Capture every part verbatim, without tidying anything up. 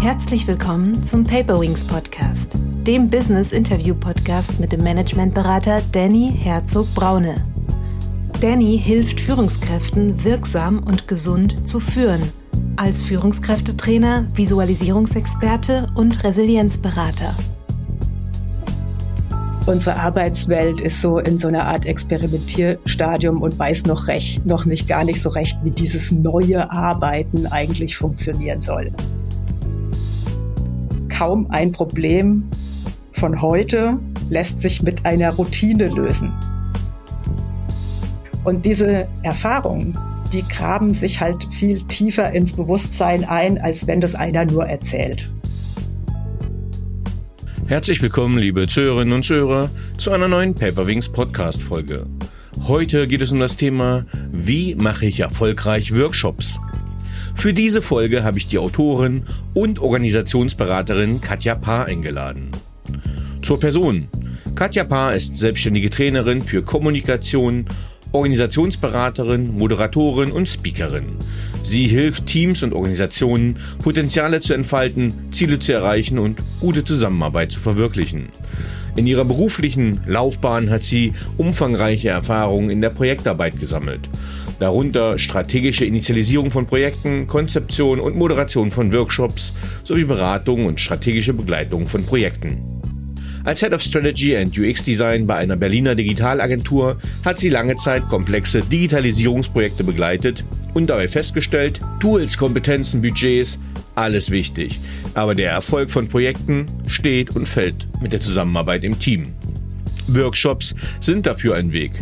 Herzlich willkommen zum Paperwings Podcast, dem Business-Interview-Podcast mit dem Managementberater Danny Herzog-Braune. Danny hilft Führungskräften, wirksam und gesund zu führen, als Führungskräftetrainer, Visualisierungsexperte und Resilienzberater. Unsere Arbeitswelt ist so in so einer Art Experimentierstadium und weiß noch recht, noch nicht gar nicht so recht, wie dieses neue Arbeiten eigentlich funktionieren soll. Kaum ein Problem von heute lässt sich mit einer Routine lösen. Und diese Erfahrungen, die graben sich halt viel tiefer ins Bewusstsein ein, als wenn das einer nur erzählt. Herzlich willkommen, liebe Zuhörerinnen und Zuhörer, zu einer neuen Paperwings Podcast-Folge. Heute geht es um das Thema, wie mache ich erfolgreich Workshops? Für diese Folge habe ich die Autorin und Organisationsberaterin Katja Paar eingeladen. Zur Person. Katja Paar ist selbstständige Trainerin für Kommunikation, Organisationsberaterin, Moderatorin und Speakerin. Sie hilft Teams und Organisationen, Potenziale zu entfalten, Ziele zu erreichen und gute Zusammenarbeit zu verwirklichen. In ihrer beruflichen Laufbahn hat sie umfangreiche Erfahrungen in der Projektarbeit gesammelt, darunter strategische Initialisierung von Projekten, Konzeption und Moderation von Workshops sowie Beratung und strategische Begleitung von Projekten. Als Head of Strategy and U X Design bei einer Berliner Digitalagentur hat sie lange Zeit komplexe Digitalisierungsprojekte begleitet und dabei festgestellt, Tools, Kompetenzen, Budgets, alles wichtig. Aber der Erfolg von Projekten steht und fällt mit der Zusammenarbeit im Team. Workshops sind dafür ein Weg.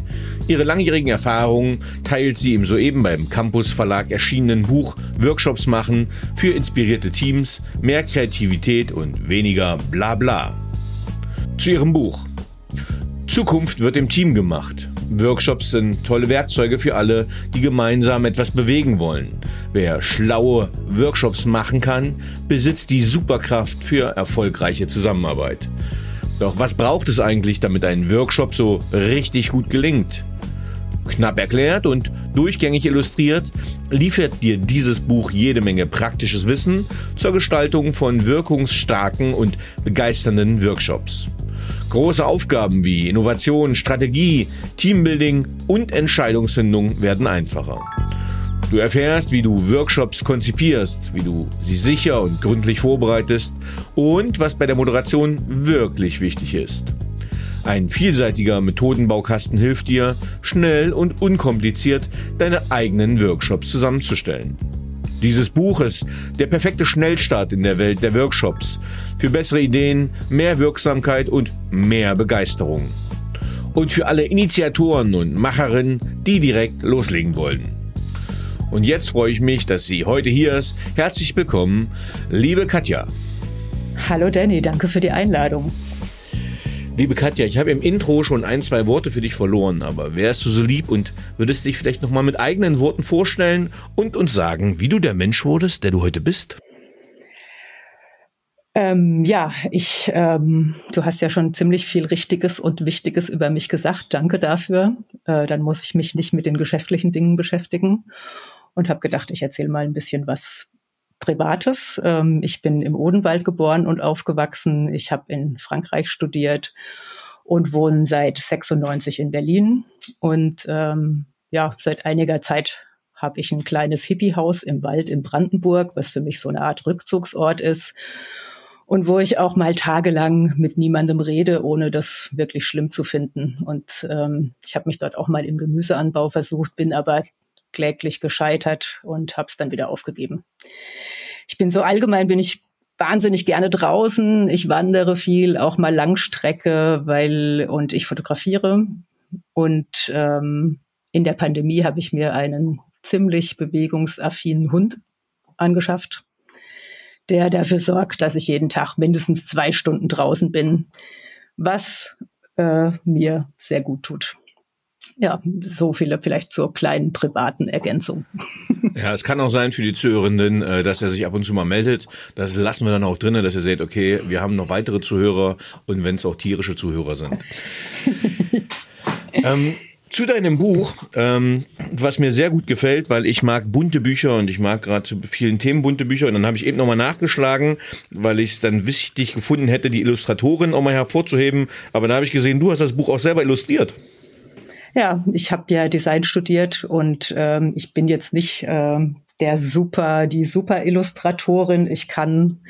Ihre langjährigen Erfahrungen teilt sie im soeben beim Campus Verlag erschienenen Buch Workshops machen für inspirierte Teams, mehr Kreativität und weniger Blabla. Zu ihrem Buch. Zukunft wird im Team gemacht. Workshops sind tolle Werkzeuge für alle, die gemeinsam etwas bewegen wollen. Wer schlaue Workshops machen kann, besitzt die Superkraft für erfolgreiche Zusammenarbeit. Doch was braucht es eigentlich, damit ein Workshop so richtig gut gelingt? Knapp erklärt und durchgängig illustriert, liefert dir dieses Buch jede Menge praktisches Wissen zur Gestaltung von wirkungsstarken und begeisternden Workshops. Große Aufgaben wie Innovation, Strategie, Teambuilding und Entscheidungsfindung werden einfacher. Du erfährst, wie du Workshops konzipierst, wie du sie sicher und gründlich vorbereitest und was bei der Moderation wirklich wichtig ist. Ein vielseitiger Methodenbaukasten hilft dir, schnell und unkompliziert deine eigenen Workshops zusammenzustellen. Dieses Buch ist der perfekte Schnellstart in der Welt der Workshops für bessere Ideen, mehr Wirksamkeit und mehr Begeisterung. Und für alle Initiatoren und Macherinnen, die direkt loslegen wollen. Und jetzt freue ich mich, dass sie heute hier ist. Herzlich willkommen, liebe Katja. Hallo Danny, danke für die Einladung. Liebe Katja, ich habe im Intro schon ein, zwei Worte für dich verloren, aber wärst du so lieb und würdest dich vielleicht nochmal mit eigenen Worten vorstellen und uns sagen, wie du der Mensch wurdest, der du heute bist? Ähm, ja, ich, ähm, du hast ja schon ziemlich viel Richtiges und Wichtiges über mich gesagt. Danke dafür. Äh, dann muss ich mich nicht mit den geschäftlichen Dingen beschäftigen und habe gedacht, ich erzähle mal ein bisschen was Privates. Ich bin im Odenwald geboren und aufgewachsen. Ich habe in Frankreich studiert und wohne seit sechsundneunzig in Berlin. Und ähm, ja, seit einiger Zeit habe ich ein kleines Hippie-Haus im Wald in Brandenburg, was für mich so eine Art Rückzugsort ist und wo ich auch mal tagelang mit niemandem rede, ohne das wirklich schlimm zu finden. Und ähm, ich habe mich dort auch mal im Gemüseanbau versucht, bin aber kläglich gescheitert und habe es dann wieder aufgegeben. Ich bin so allgemein, bin ich wahnsinnig gerne draußen. Ich wandere viel, auch mal Langstrecke, weil und ich fotografiere. Und ähm, in der Pandemie habe ich mir einen ziemlich bewegungsaffinen Hund angeschafft, der dafür sorgt, dass ich jeden Tag mindestens zwei Stunden draußen bin, was äh, mir sehr gut tut. Ja, so viele vielleicht zur kleinen privaten Ergänzung. Ja, es kann auch sein für die Zuhörenden, dass er sich ab und zu mal meldet. Das lassen wir dann auch drin, dass ihr seht, okay, wir haben noch weitere Zuhörer und wenn es auch tierische Zuhörer sind. ähm, Zu deinem Buch, ähm, was mir sehr gut gefällt, weil ich mag bunte Bücher und ich mag gerade zu vielen Themen bunte Bücher. Und dann habe ich eben nochmal nachgeschlagen, weil ich es dann wichtig gefunden hätte, die Illustratorin auch mal hervorzuheben. Aber da habe ich gesehen, du hast das Buch auch selber illustriert. Ja, ich habe ja Design studiert und ähm, ich bin jetzt nicht äh, der super, die super Illustratorin. Ich kann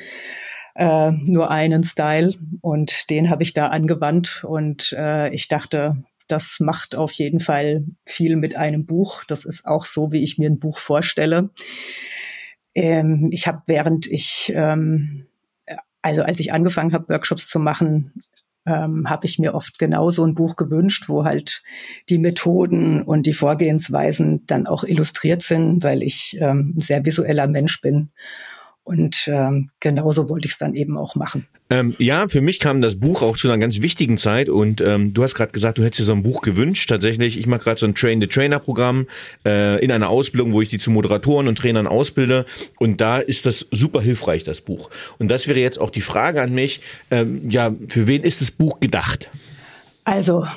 äh, nur einen Style und den habe ich da angewandt und äh, ich dachte, das macht auf jeden Fall viel mit einem Buch. Das ist auch so, wie ich mir ein Buch vorstelle. Ähm, ich habe, während ich, ähm, also als ich angefangen habe, Workshops zu machen, ähm, habe ich mir oft genau so ein Buch gewünscht, wo halt die Methoden und die Vorgehensweisen dann auch illustriert sind, weil ich ähm, ein sehr visueller Mensch bin. Und ähm, genauso wollte ich es dann eben auch machen. Ähm, ja, für mich kam das Buch auch zu einer ganz wichtigen Zeit. Und ähm, du hast gerade gesagt, du hättest dir so ein Buch gewünscht. Tatsächlich, ich mache gerade so ein Train-the-Trainer-Programm äh, in einer Ausbildung, wo ich die zu Moderatoren und Trainern ausbilde. Und da ist das super hilfreich, das Buch. Und das wäre jetzt auch die Frage an mich, ähm, ja, für wen ist das Buch gedacht? Also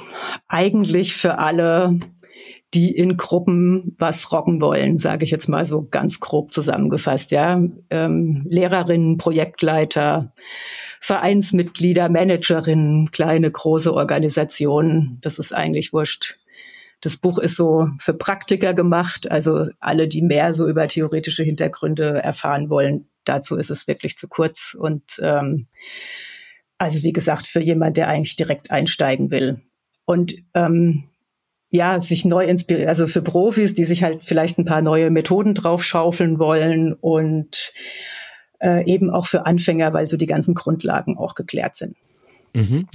eigentlich für alle, die in Gruppen was rocken wollen, sage ich jetzt mal so ganz grob zusammengefasst. Ja, ähm, Lehrerinnen, Projektleiter, Vereinsmitglieder, Managerinnen, kleine, große Organisationen, das ist eigentlich wurscht. Das Buch ist so für Praktiker gemacht, also alle, die mehr so über theoretische Hintergründe erfahren wollen, dazu ist es wirklich zu kurz. Und ähm, also wie gesagt, für jemand, der eigentlich direkt einsteigen will. Und ähm, ja, sich neu inspirieren, also für Profis, die sich halt vielleicht ein paar neue Methoden draufschaufeln wollen und äh, eben auch für Anfänger, weil so die ganzen Grundlagen auch geklärt sind. Mhm.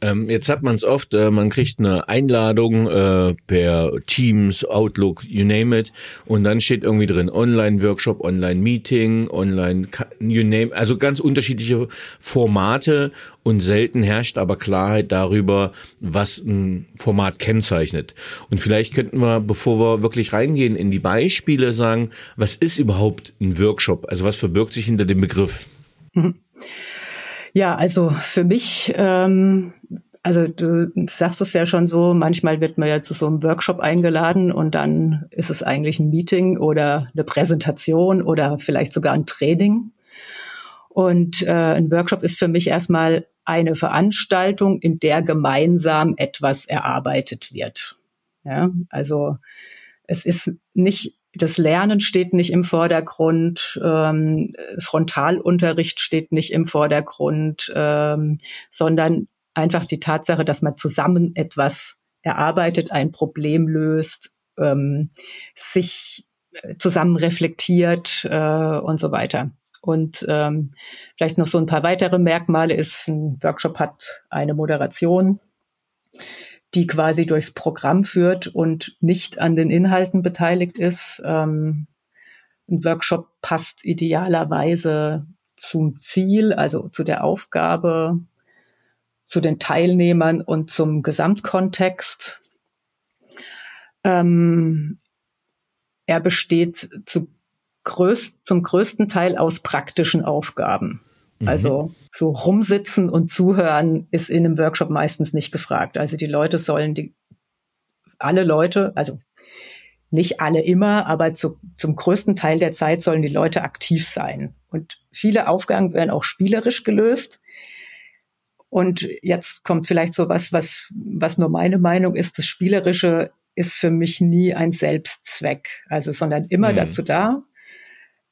Ähm, jetzt hat man es oft, äh, man kriegt eine Einladung äh, per Teams, Outlook, you name it, und dann steht irgendwie drin Online-Workshop, Online-Meeting, Online, you name, also ganz unterschiedliche Formate, und selten herrscht aber Klarheit darüber, was ein Format kennzeichnet. Und vielleicht könnten wir, bevor wir wirklich reingehen in die Beispiele, sagen, was ist überhaupt ein Workshop? Also was verbirgt sich hinter dem Begriff? Mhm. Ja, also für mich, ähm, also du sagst es ja schon so, manchmal wird man ja zu so einem Workshop eingeladen und dann ist es eigentlich ein Meeting oder eine Präsentation oder vielleicht sogar ein Training. Und äh, ein Workshop ist für mich erstmal eine Veranstaltung, in der gemeinsam etwas erarbeitet wird. Ja, also es ist nicht... Das Lernen steht nicht im Vordergrund, ähm, Frontalunterricht steht nicht im Vordergrund, ähm, sondern einfach die Tatsache, dass man zusammen etwas erarbeitet, ein Problem löst, ähm, sich zusammen reflektiert äh, und so weiter. Und ähm, vielleicht noch so ein paar weitere Merkmale ist, ein Workshop hat eine Moderation, die quasi durchs Programm führt und nicht an den Inhalten beteiligt ist. Ähm, ein Workshop passt idealerweise zum Ziel, also zu der Aufgabe, zu den Teilnehmern und zum Gesamtkontext. Ähm, er besteht zu größ- zum größten Teil aus praktischen Aufgaben. Also so rumsitzen und zuhören ist in einem Workshop meistens nicht gefragt. Also die Leute sollen, die alle Leute, also nicht alle immer, aber zu, zum größten Teil der Zeit sollen die Leute aktiv sein. Und viele Aufgaben werden auch spielerisch gelöst. Und jetzt kommt vielleicht so was, was, was nur meine Meinung ist, das Spielerische ist für mich nie ein Selbstzweck, also sondern immer hm. dazu da,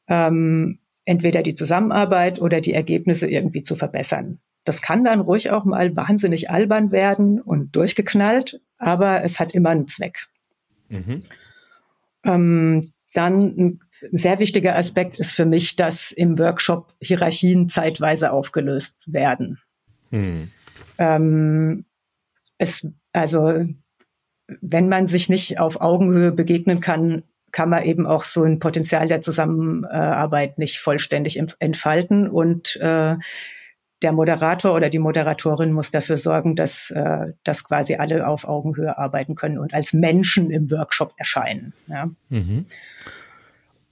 ähm, entweder die Zusammenarbeit oder die Ergebnisse irgendwie zu verbessern. Das kann dann ruhig auch mal wahnsinnig albern werden und durchgeknallt, aber es hat immer einen Zweck. Mhm. Ähm, dann ein sehr wichtiger Aspekt ist für mich, dass im Workshop Hierarchien zeitweise aufgelöst werden. Mhm. Ähm, es, also, wenn man sich nicht auf Augenhöhe begegnen kann, kann man eben auch so ein Potenzial der Zusammenarbeit nicht vollständig entfalten. Und äh, der Moderator oder die Moderatorin muss dafür sorgen, dass, äh, dass quasi alle auf Augenhöhe arbeiten können und als Menschen im Workshop erscheinen. Ja. Mhm.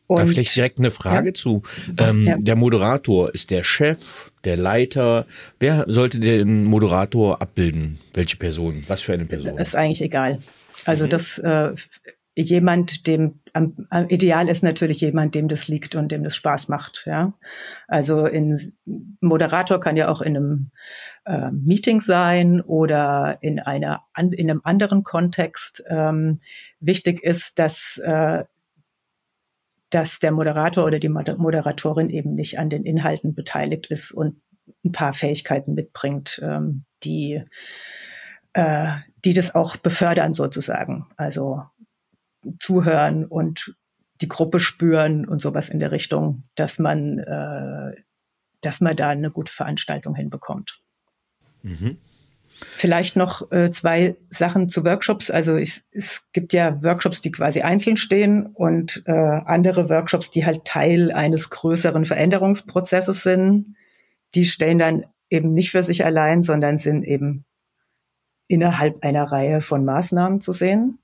Und, da vielleicht direkt eine Frage ja. zu. Ähm, ja. Der Moderator ist der Chef, der Leiter. Wer sollte den Moderator abbilden? Welche Person? Was für eine Person? Das ist eigentlich egal. Also mhm. das äh, jemand, dem am, am ideal ist natürlich jemand, dem das liegt und dem das Spaß macht. Ja, also ein Moderator kann ja auch in einem äh, Meeting sein oder in einer an, in einem anderen Kontext. Ähm, wichtig ist, dass äh, dass der Moderator oder die Moderatorin eben nicht an den Inhalten beteiligt ist und ein paar Fähigkeiten mitbringt, ähm, die äh, die das auch befördern sozusagen. Also zuhören und die Gruppe spüren und sowas in der Richtung, dass man, äh, dass man da eine gute Veranstaltung hinbekommt. Mhm. Vielleicht noch äh, zwei Sachen zu Workshops. Also ich, es gibt ja Workshops, die quasi einzeln stehen und äh, andere Workshops, die halt Teil eines größeren Veränderungsprozesses sind. Die stehen dann eben nicht für sich allein, sondern sind eben innerhalb einer Reihe von Maßnahmen zu sehen.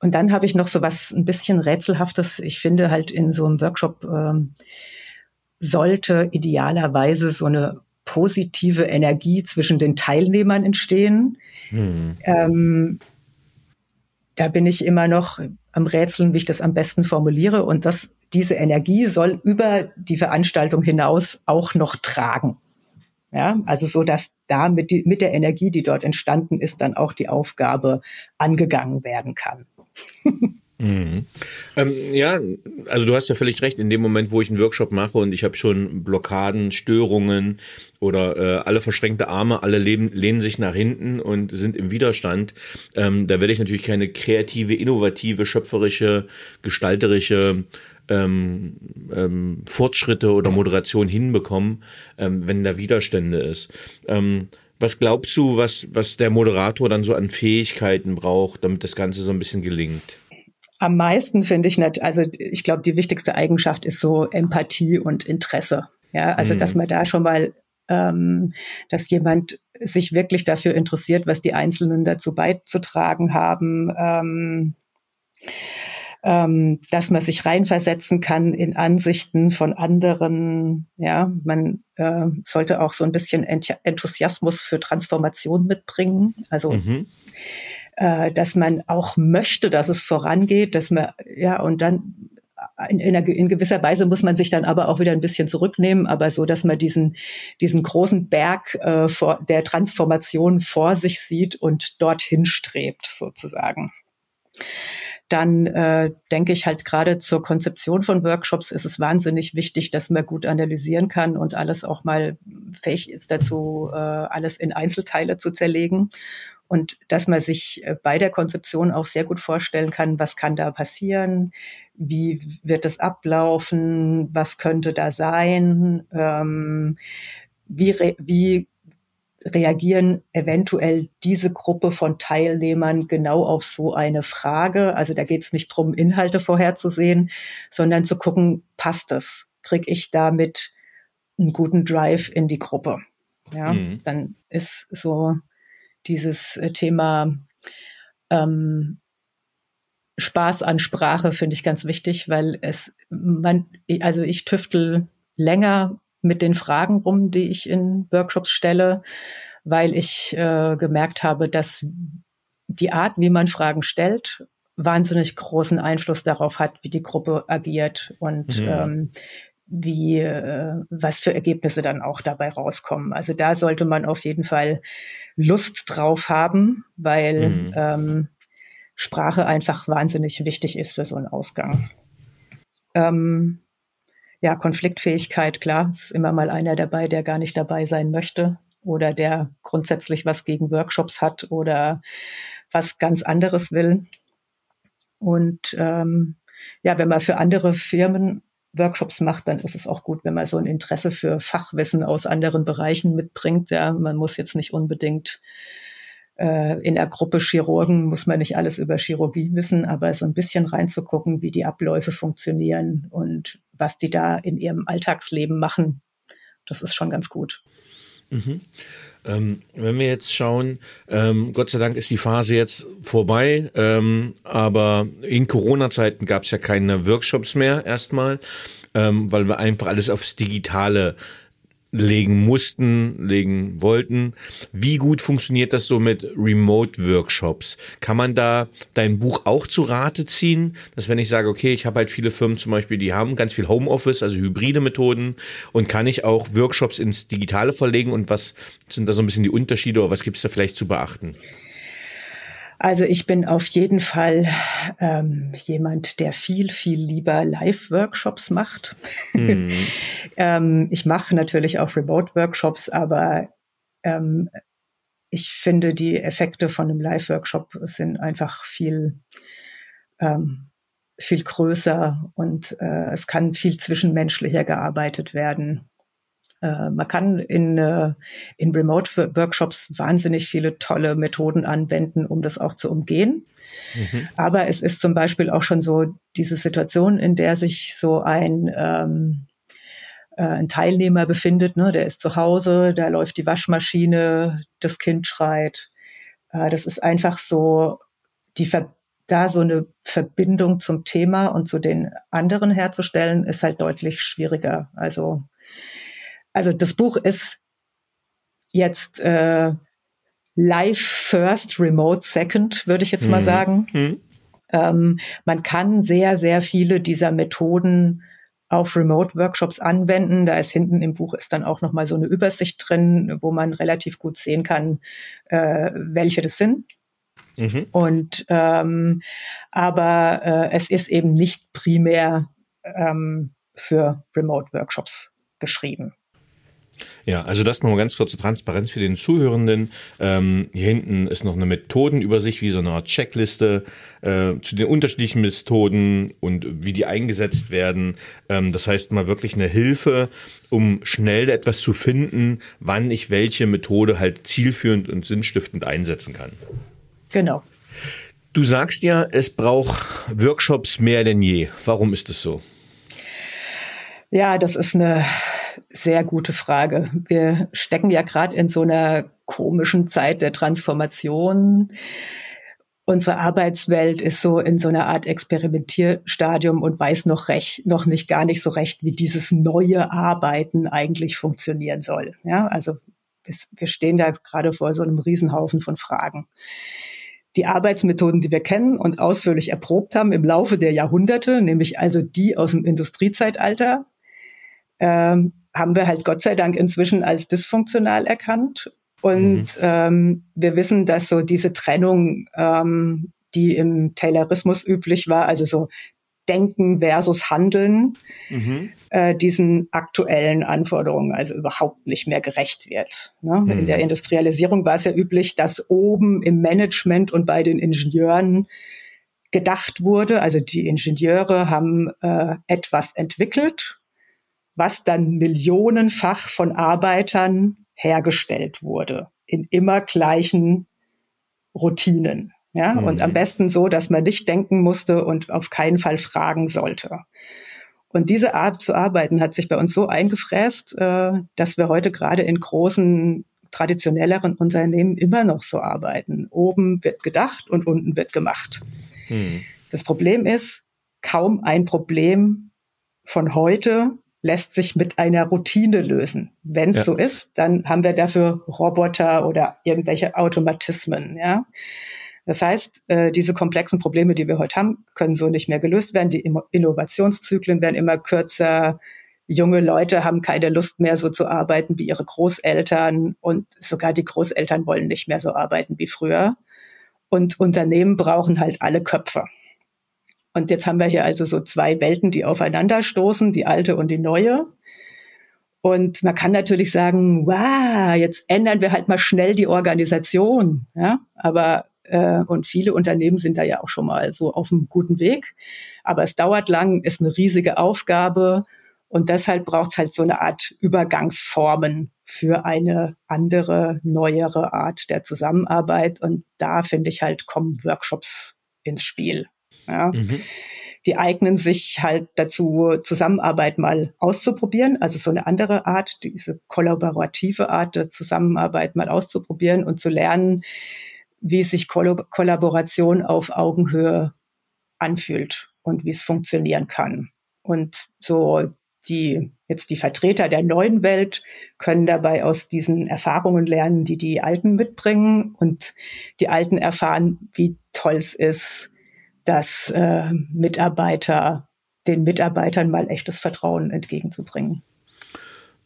Und dann habe ich noch so was ein bisschen Rätselhaftes. Ich finde halt in so einem Workshop ähm, sollte idealerweise so eine positive Energie zwischen den Teilnehmern entstehen. Hm. Ähm, da bin ich immer noch am Rätseln, wie ich das am besten formuliere. Und das, diese Energie soll über die Veranstaltung hinaus auch noch tragen. Ja, also so, dass da mit, die, mit der Energie, die dort entstanden ist, dann auch die Aufgabe angegangen werden kann. mhm. ähm, ja, also du hast ja völlig recht, in dem Moment, wo ich einen Workshop mache und ich habe schon Blockaden, Störungen oder äh, alle verschränkte Arme, alle leben, lehnen sich nach hinten und sind im Widerstand, ähm, da werde ich natürlich keine kreative, innovative, schöpferische, gestalterische Ähm, ähm, Fortschritte oder Moderation hinbekommen, ähm, wenn da Widerstände ist. Ähm, was glaubst du, was, was der Moderator dann so an Fähigkeiten braucht, damit das Ganze so ein bisschen gelingt? Am meisten finde ich nicht. Also ich glaube, die wichtigste Eigenschaft ist so Empathie und Interesse. Ja, also mhm. dass man da schon mal, ähm, dass jemand sich wirklich dafür interessiert, was die Einzelnen dazu beizutragen haben. Ähm, dass man sich reinversetzen kann in Ansichten von anderen. Ja, man äh, sollte auch so ein bisschen Enthusiasmus für Transformation mitbringen. Also, mhm. äh, dass man auch möchte, dass es vorangeht, dass man, ja, und dann in, in, einer, in gewisser Weise muss man sich dann aber auch wieder ein bisschen zurücknehmen, aber so, dass man diesen, diesen großen Berg äh, vor, der Transformation vor sich sieht und dorthin strebt, sozusagen. Dann äh, denke ich halt gerade zur Konzeption von Workshops ist es wahnsinnig wichtig, dass man gut analysieren kann und alles auch mal fähig ist dazu, äh, alles in Einzelteile zu zerlegen und dass man sich äh, bei der Konzeption auch sehr gut vorstellen kann, was kann da passieren, wie wird es ablaufen, was könnte da sein, ähm, wie re- wie reagieren eventuell diese Gruppe von Teilnehmern genau auf so eine Frage. Also da geht es nicht drum, Inhalte vorherzusehen, sondern zu gucken, passt das? Kriege ich damit einen guten Drive in die Gruppe? Ja, mhm. Dann ist so dieses Thema ähm, Spaß an Sprache, finde ich ganz wichtig, weil es, man, also ich tüftel länger mit den Fragen rum, die ich in Workshops stelle, weil ich äh, gemerkt habe, dass die Art, wie man Fragen stellt, wahnsinnig großen Einfluss darauf hat, wie die Gruppe agiert und ja. ähm, wie äh, was für Ergebnisse dann auch dabei rauskommen. Also da sollte man auf jeden Fall Lust drauf haben, weil mhm. ähm, Sprache einfach wahnsinnig wichtig ist für so einen Ausgang. Ähm, Ja, Konfliktfähigkeit, klar, ist immer mal einer dabei, der gar nicht dabei sein möchte oder der grundsätzlich was gegen Workshops hat oder was ganz anderes will. Und ähm, ja, wenn man für andere Firmen Workshops macht, dann ist es auch gut, wenn man so ein Interesse für Fachwissen aus anderen Bereichen mitbringt. Ja, man muss jetzt nicht unbedingt äh, in der Gruppe Chirurgen, muss man nicht alles über Chirurgie wissen, aber so ein bisschen reinzugucken, wie die Abläufe funktionieren und was die da in ihrem Alltagsleben machen. Das ist schon ganz gut. Mhm. Ähm, wenn wir jetzt schauen, ähm, Gott sei Dank ist die Phase jetzt vorbei, ähm, aber in Corona-Zeiten gab es ja keine Workshops mehr erstmal, ähm, weil wir einfach alles aufs Digitale legen mussten, legen wollten. Wie gut funktioniert das so mit Remote-Workshops? Kann man da dein Buch auch zu Rate ziehen? Dass wenn ich sage, okay, ich habe halt viele Firmen zum Beispiel, die haben ganz viel Homeoffice, also hybride Methoden, und kann ich auch Workshops ins Digitale verlegen? Und was sind da so ein bisschen die Unterschiede oder was gibt es da vielleicht zu beachten? Also ich bin auf jeden Fall ähm, jemand, der viel, viel lieber Live-Workshops macht. Mhm. ähm, ich mache natürlich auch Remote-Workshops, aber ähm, ich finde, die Effekte von einem Live-Workshop sind einfach viel, ähm, viel größer und äh, es kann viel zwischenmenschlicher gearbeitet werden. Man kann in, in Remote-Workshops wahnsinnig viele tolle Methoden anwenden, um das auch zu umgehen. Mhm. Aber es ist zum Beispiel auch schon so diese Situation, in der sich so ein, ähm, äh, ein Teilnehmer befindet, ne? Der ist zu Hause, da läuft die Waschmaschine, das Kind schreit. Äh, das ist einfach so, die Ver- da so eine Verbindung zum Thema und zu den anderen herzustellen, ist halt deutlich schwieriger. Also Also das Buch ist jetzt äh, live first, remote second, würde ich jetzt mal mhm. sagen. Mhm. Ähm, man kann sehr, sehr viele dieser Methoden auf Remote-Workshops anwenden. Da ist hinten im Buch ist dann auch nochmal so eine Übersicht drin, wo man relativ gut sehen kann, äh, welche das sind. Mhm. Und ähm, aber äh, es ist eben nicht primär ähm, für Remote-Workshops geschrieben. Ja, also das nochmal ganz kurze Transparenz für den Zuhörenden. Ähm, hier hinten ist noch eine Methodenübersicht, wie so eine Art Checkliste äh, zu den unterschiedlichen Methoden und wie die eingesetzt werden. Ähm, das heißt mal wirklich eine Hilfe, um schnell etwas zu finden, wann ich welche Methode halt zielführend und sinnstiftend einsetzen kann. Genau. Du sagst ja, es braucht Workshops mehr denn je. Warum ist das so? Ja, das ist eine sehr gute Frage. Wir stecken ja gerade in so einer komischen Zeit der Transformation. Unsere Arbeitswelt ist so in so einer Art Experimentierstadium und weiß noch recht, noch nicht gar nicht so recht, wie dieses neue Arbeiten eigentlich funktionieren soll. Ja, also es, wir stehen da gerade vor so einem Riesenhaufen von Fragen. Die Arbeitsmethoden, die wir kennen und ausführlich erprobt haben im Laufe der Jahrhunderte, nämlich also die aus dem Industriezeitalter, Ähm, haben wir halt Gott sei Dank inzwischen als dysfunktional erkannt. Und mhm. ähm, wir wissen, dass so diese Trennung, ähm, die im Taylorismus üblich war, also so Denken versus Handeln, mhm. äh, diesen aktuellen Anforderungen also überhaupt nicht mehr gerecht wird. Ne? Mhm. In der Industrialisierung war es ja üblich, dass oben im Management und bei den Ingenieuren gedacht wurde, also die Ingenieure haben äh, etwas entwickelt, was dann millionenfach von Arbeitern hergestellt wurde, in immer gleichen Routinen. Ja? Mhm. Und am besten so, dass man nicht denken musste und auf keinen Fall fragen sollte. Und diese Art zu arbeiten hat sich bei uns so eingefräst, äh, dass wir heute gerade in großen, traditionelleren Unternehmen immer noch so arbeiten. Oben wird gedacht und unten wird gemacht. Mhm. Das Problem ist, kaum ein Problem von heute lässt sich mit einer Routine lösen. Wenn es ja. so ist, dann haben wir dafür Roboter oder irgendwelche Automatismen. Ja, das heißt, äh, diese komplexen Probleme, die wir heute haben, können so nicht mehr gelöst werden. Die Innovationszyklen werden immer kürzer. Junge Leute haben keine Lust mehr, so zu arbeiten wie ihre Großeltern. Und sogar die Großeltern wollen nicht mehr so arbeiten wie früher. Und Unternehmen brauchen halt alle Köpfe. Und jetzt haben wir hier also so zwei Welten, die aufeinanderstoßen, die alte und die neue. Und man kann natürlich sagen, wow, jetzt ändern wir halt mal schnell die Organisation. Ja, aber äh, und viele Unternehmen sind da ja auch schon mal so auf einem guten Weg. Aber es dauert lang, ist eine riesige Aufgabe. Und deshalb braucht es halt so eine Art Übergangsformen für eine andere, neuere Art der Zusammenarbeit. Und da, finde ich, halt kommen Workshops ins Spiel. Ja. Mhm. Die eignen sich halt dazu, Zusammenarbeit mal auszuprobieren, also so eine andere Art, diese kollaborative Art der Zusammenarbeit mal auszuprobieren und zu lernen, wie sich Koll- Kollaboration auf Augenhöhe anfühlt und wie es funktionieren kann. Und so die jetzt die Vertreter der neuen Welt können dabei aus diesen Erfahrungen lernen, die die Alten mitbringen, und die Alten erfahren, wie toll es ist, dass äh, Mitarbeiter den Mitarbeitern mal echtes Vertrauen entgegenzubringen.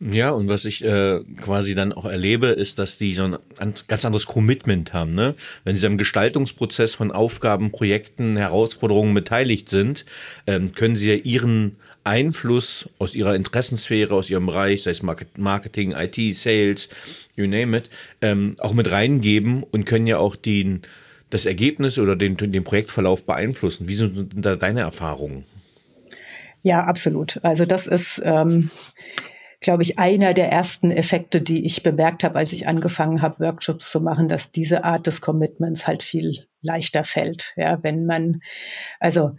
Ja, und was ich äh, quasi dann auch erlebe, ist, dass die so ein ganz anderes Commitment haben, ne? Wenn sie am Gestaltungsprozess von Aufgaben, Projekten, Herausforderungen beteiligt sind, ähm, können sie ja ihren Einfluss aus ihrer Interessensphäre, aus ihrem Bereich, sei es Marketing, I T, Sales, you name it, ähm, auch mit reingeben und können ja auch den, das Ergebnis oder den, den Projektverlauf beeinflussen. Wie sind da deine Erfahrungen? Ja, absolut. Also das ist... Ähm glaube ich, einer der ersten Effekte, die ich bemerkt habe, als ich angefangen habe, Workshops zu machen, dass diese Art des Commitments halt viel leichter fällt. Ja, wenn man, also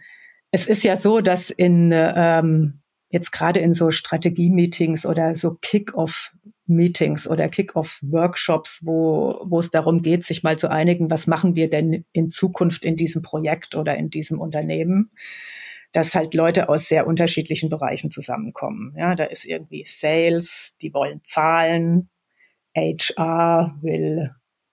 es ist ja so, dass in ähm, jetzt gerade in so Strategie-Meetings oder so Kick-Off-Meetings oder Kick-Off-Workshops, wo wo es darum geht, sich mal zu einigen, was machen wir denn in Zukunft in diesem Projekt oder in diesem Unternehmen, dass halt Leute aus sehr unterschiedlichen Bereichen zusammenkommen. Ja, da ist irgendwie Sales, die wollen Zahlen, H R will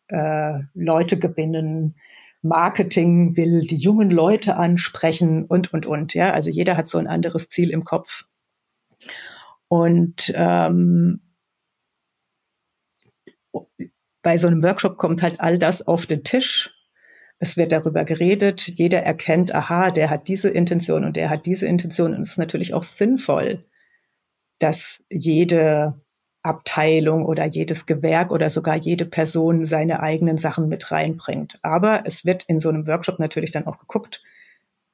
äh, Leute gewinnen, Marketing will die jungen Leute ansprechen und, und, und. Ja, also jeder hat so ein anderes Ziel im Kopf. Und ähm, bei so einem Workshop kommt halt all das auf den Tisch. Es wird darüber geredet, jeder erkennt, aha, der hat diese Intention und der hat diese Intention. Und es ist natürlich auch sinnvoll, dass jede Abteilung oder jedes Gewerk oder sogar jede Person seine eigenen Sachen mit reinbringt. Aber es wird in so einem Workshop natürlich dann auch geguckt,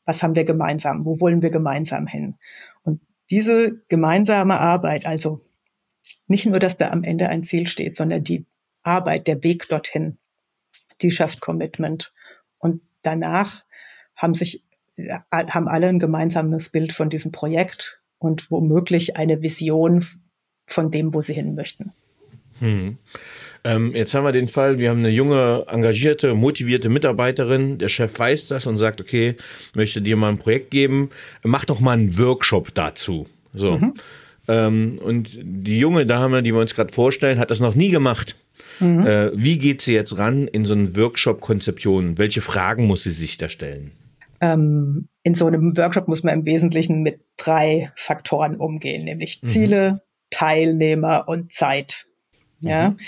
was haben wir gemeinsam, wo wollen wir gemeinsam hin? Und diese gemeinsame Arbeit, also nicht nur, dass da am Ende ein Ziel steht, sondern die Arbeit, der Weg dorthin, die schafft Commitment. Und danach haben sich, haben alle ein gemeinsames Bild von diesem Projekt und womöglich eine Vision von dem, wo sie hin möchten. Hm. Ähm, jetzt haben wir den Fall, wir haben eine junge, engagierte, motivierte Mitarbeiterin. Der Chef weiß das und sagt, okay, möchte dir mal ein Projekt geben, mach doch mal einen Workshop dazu. So. Mhm. Ähm, und die junge Dame, die wir uns gerade vorstellen, hat das noch nie gemacht. Mhm. Wie geht sie jetzt ran in so einen Workshop-Konzeption? Welche Fragen muss sie sich da stellen? Ähm, in so einem Workshop muss man im Wesentlichen mit drei Faktoren umgehen, nämlich mhm. Ziele, Teilnehmer und Zeit. Ja? Mhm.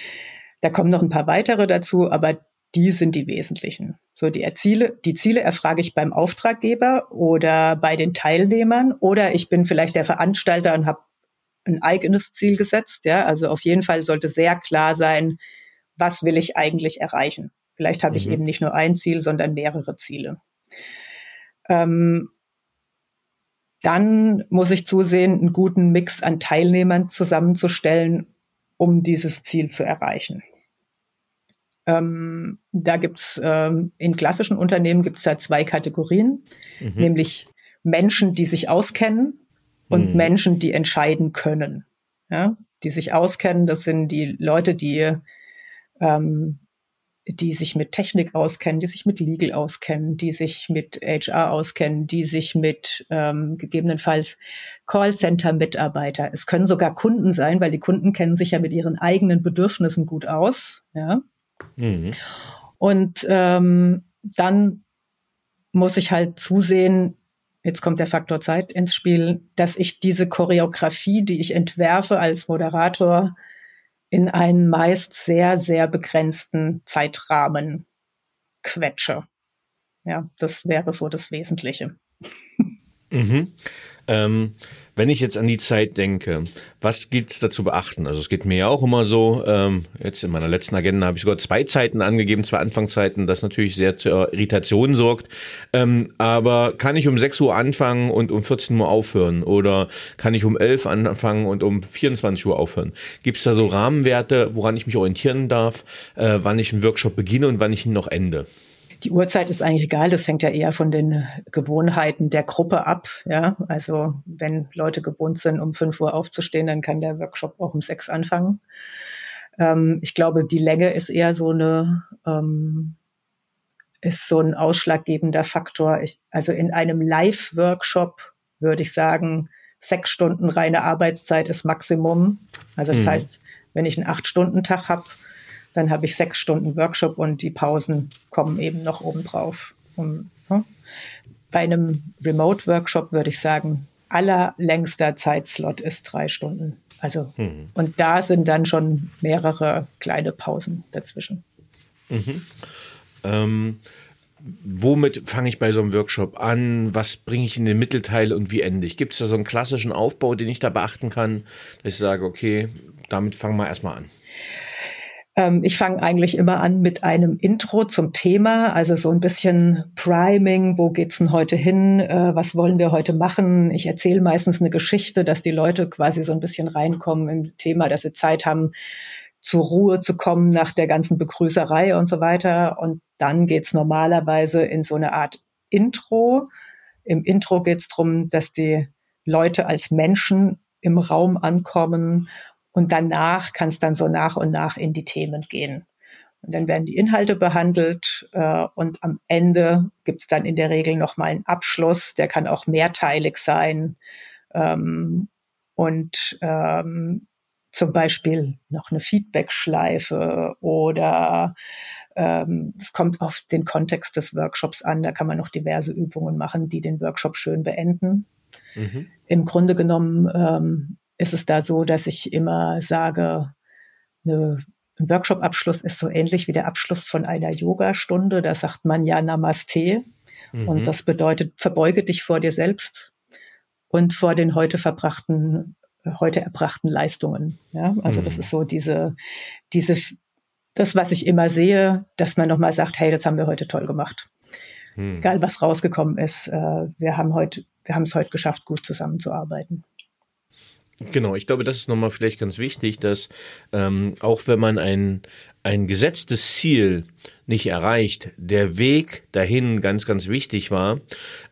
Da kommen noch ein paar weitere dazu, aber die sind die wesentlichen. So, die Ziele, die Ziele erfrage ich beim Auftraggeber oder bei den Teilnehmern, oder ich bin vielleicht der Veranstalter und habe ein eigenes Ziel gesetzt. Ja, also auf jeden Fall sollte sehr klar sein, was will ich eigentlich erreichen. Vielleicht habe mhm. ich eben nicht nur ein Ziel, sondern mehrere Ziele. Ähm, dann muss ich zusehen, einen guten Mix an Teilnehmern zusammenzustellen, um dieses Ziel zu erreichen. Ähm, da gibt's ähm, in klassischen Unternehmen gibt's da zwei Kategorien, mhm. nämlich Menschen, die sich auskennen, und hm. Menschen, die entscheiden können, ja, die sich auskennen. Das sind die Leute, die ähm, die sich mit Technik auskennen, die sich mit Legal auskennen, die sich mit H R auskennen, die sich mit ähm, gegebenenfalls Callcenter-Mitarbeiter. Es können sogar Kunden sein, weil die Kunden kennen sich ja mit ihren eigenen Bedürfnissen gut aus. Ja. Hm. Und ähm, dann muss ich halt zusehen, jetzt kommt der Faktor Zeit ins Spiel, dass ich diese Choreografie, die ich entwerfe als Moderator, in einen meist sehr, sehr begrenzten Zeitrahmen quetsche. Ja, das wäre so das Wesentliche. Mhm. Ähm, wenn ich jetzt an die Zeit denke, was gibt es da zu beachten? Also es geht mir ja auch immer so, ähm, jetzt in meiner letzten Agenda habe ich sogar zwei Zeiten angegeben, zwei Anfangszeiten, das natürlich sehr zur Irritation sorgt. Ähm, aber kann ich um sechs Uhr anfangen und um vierzehn Uhr aufhören? Oder kann ich um elf Uhr anfangen und um vierundzwanzig Uhr aufhören? Gibt es da so Rahmenwerte, woran ich mich orientieren darf, äh, wann ich einen Workshop beginne und wann ich ihn noch ende? Die Uhrzeit ist eigentlich egal, das hängt ja eher von den Gewohnheiten der Gruppe ab. Ja? Also wenn Leute gewohnt sind, um fünf Uhr aufzustehen, dann kann der Workshop auch um sechs anfangen. Ähm, ich glaube, die Länge ist eher so eine, ähm, ist so ein ausschlaggebender Faktor. Ich, also in einem Live-Workshop würde ich sagen, sechs Stunden reine Arbeitszeit ist Maximum. Also das mhm. heißt, wenn ich einen Acht-Stunden-Tag habe, dann habe ich sechs Stunden Workshop und die Pausen kommen eben noch obendrauf. Und, ja. Bei einem Remote-Workshop würde ich sagen, allerlängster Zeitslot ist drei Stunden. Also mhm. und da sind dann schon mehrere kleine Pausen dazwischen. Mhm. Ähm, womit fange ich bei so einem Workshop an? Was bringe ich in den Mittelteil und wie ende ich? Gibt es da so einen klassischen Aufbau, den ich da beachten kann, dass ich sage, okay, damit fangen wir erstmal an? Ähm, ich fange eigentlich immer an mit einem Intro zum Thema, also so ein bisschen Priming, wo geht's denn heute hin, äh, was wollen wir heute machen? Ich erzähle meistens eine Geschichte, dass die Leute quasi so ein bisschen reinkommen ins Thema, dass sie Zeit haben, zur Ruhe zu kommen nach der ganzen Begrüßerei und so weiter. Und dann geht's normalerweise in so eine Art Intro. Im Intro geht's drum, dass die Leute als Menschen im Raum ankommen. Und danach kann es dann so nach und nach in die Themen gehen. Und dann werden die Inhalte behandelt. Äh, und am Ende gibt's dann in der Regel nochmal einen Abschluss. Der kann auch mehrteilig sein. Ähm, und ähm, zum Beispiel noch eine Feedback-Schleife oder ähm, es kommt auf den Kontext des Workshops an, da kann man noch diverse Übungen machen, die den Workshop schön beenden. Mhm. Im Grunde genommen ähm, ist es da so, dass ich immer sage, eine, ein Workshop-Abschluss ist so ähnlich wie der Abschluss von einer Yoga-Stunde, da sagt man ja Namaste mhm. und das bedeutet, verbeuge dich vor dir selbst und vor den heute verbrachten heute erbrachten Leistungen. Ja? Also mhm. das ist so diese, diese, das, was ich immer sehe, dass man nochmal sagt, hey, das haben wir heute toll gemacht. Mhm. Egal, was rausgekommen ist, wir haben heute, wir haben es heute geschafft, gut zusammenzuarbeiten. Genau, ich glaube, das ist nochmal vielleicht ganz wichtig, dass ähm, auch wenn man ein, ein gesetztes Ziel nicht erreicht, der Weg dahin ganz, ganz wichtig war,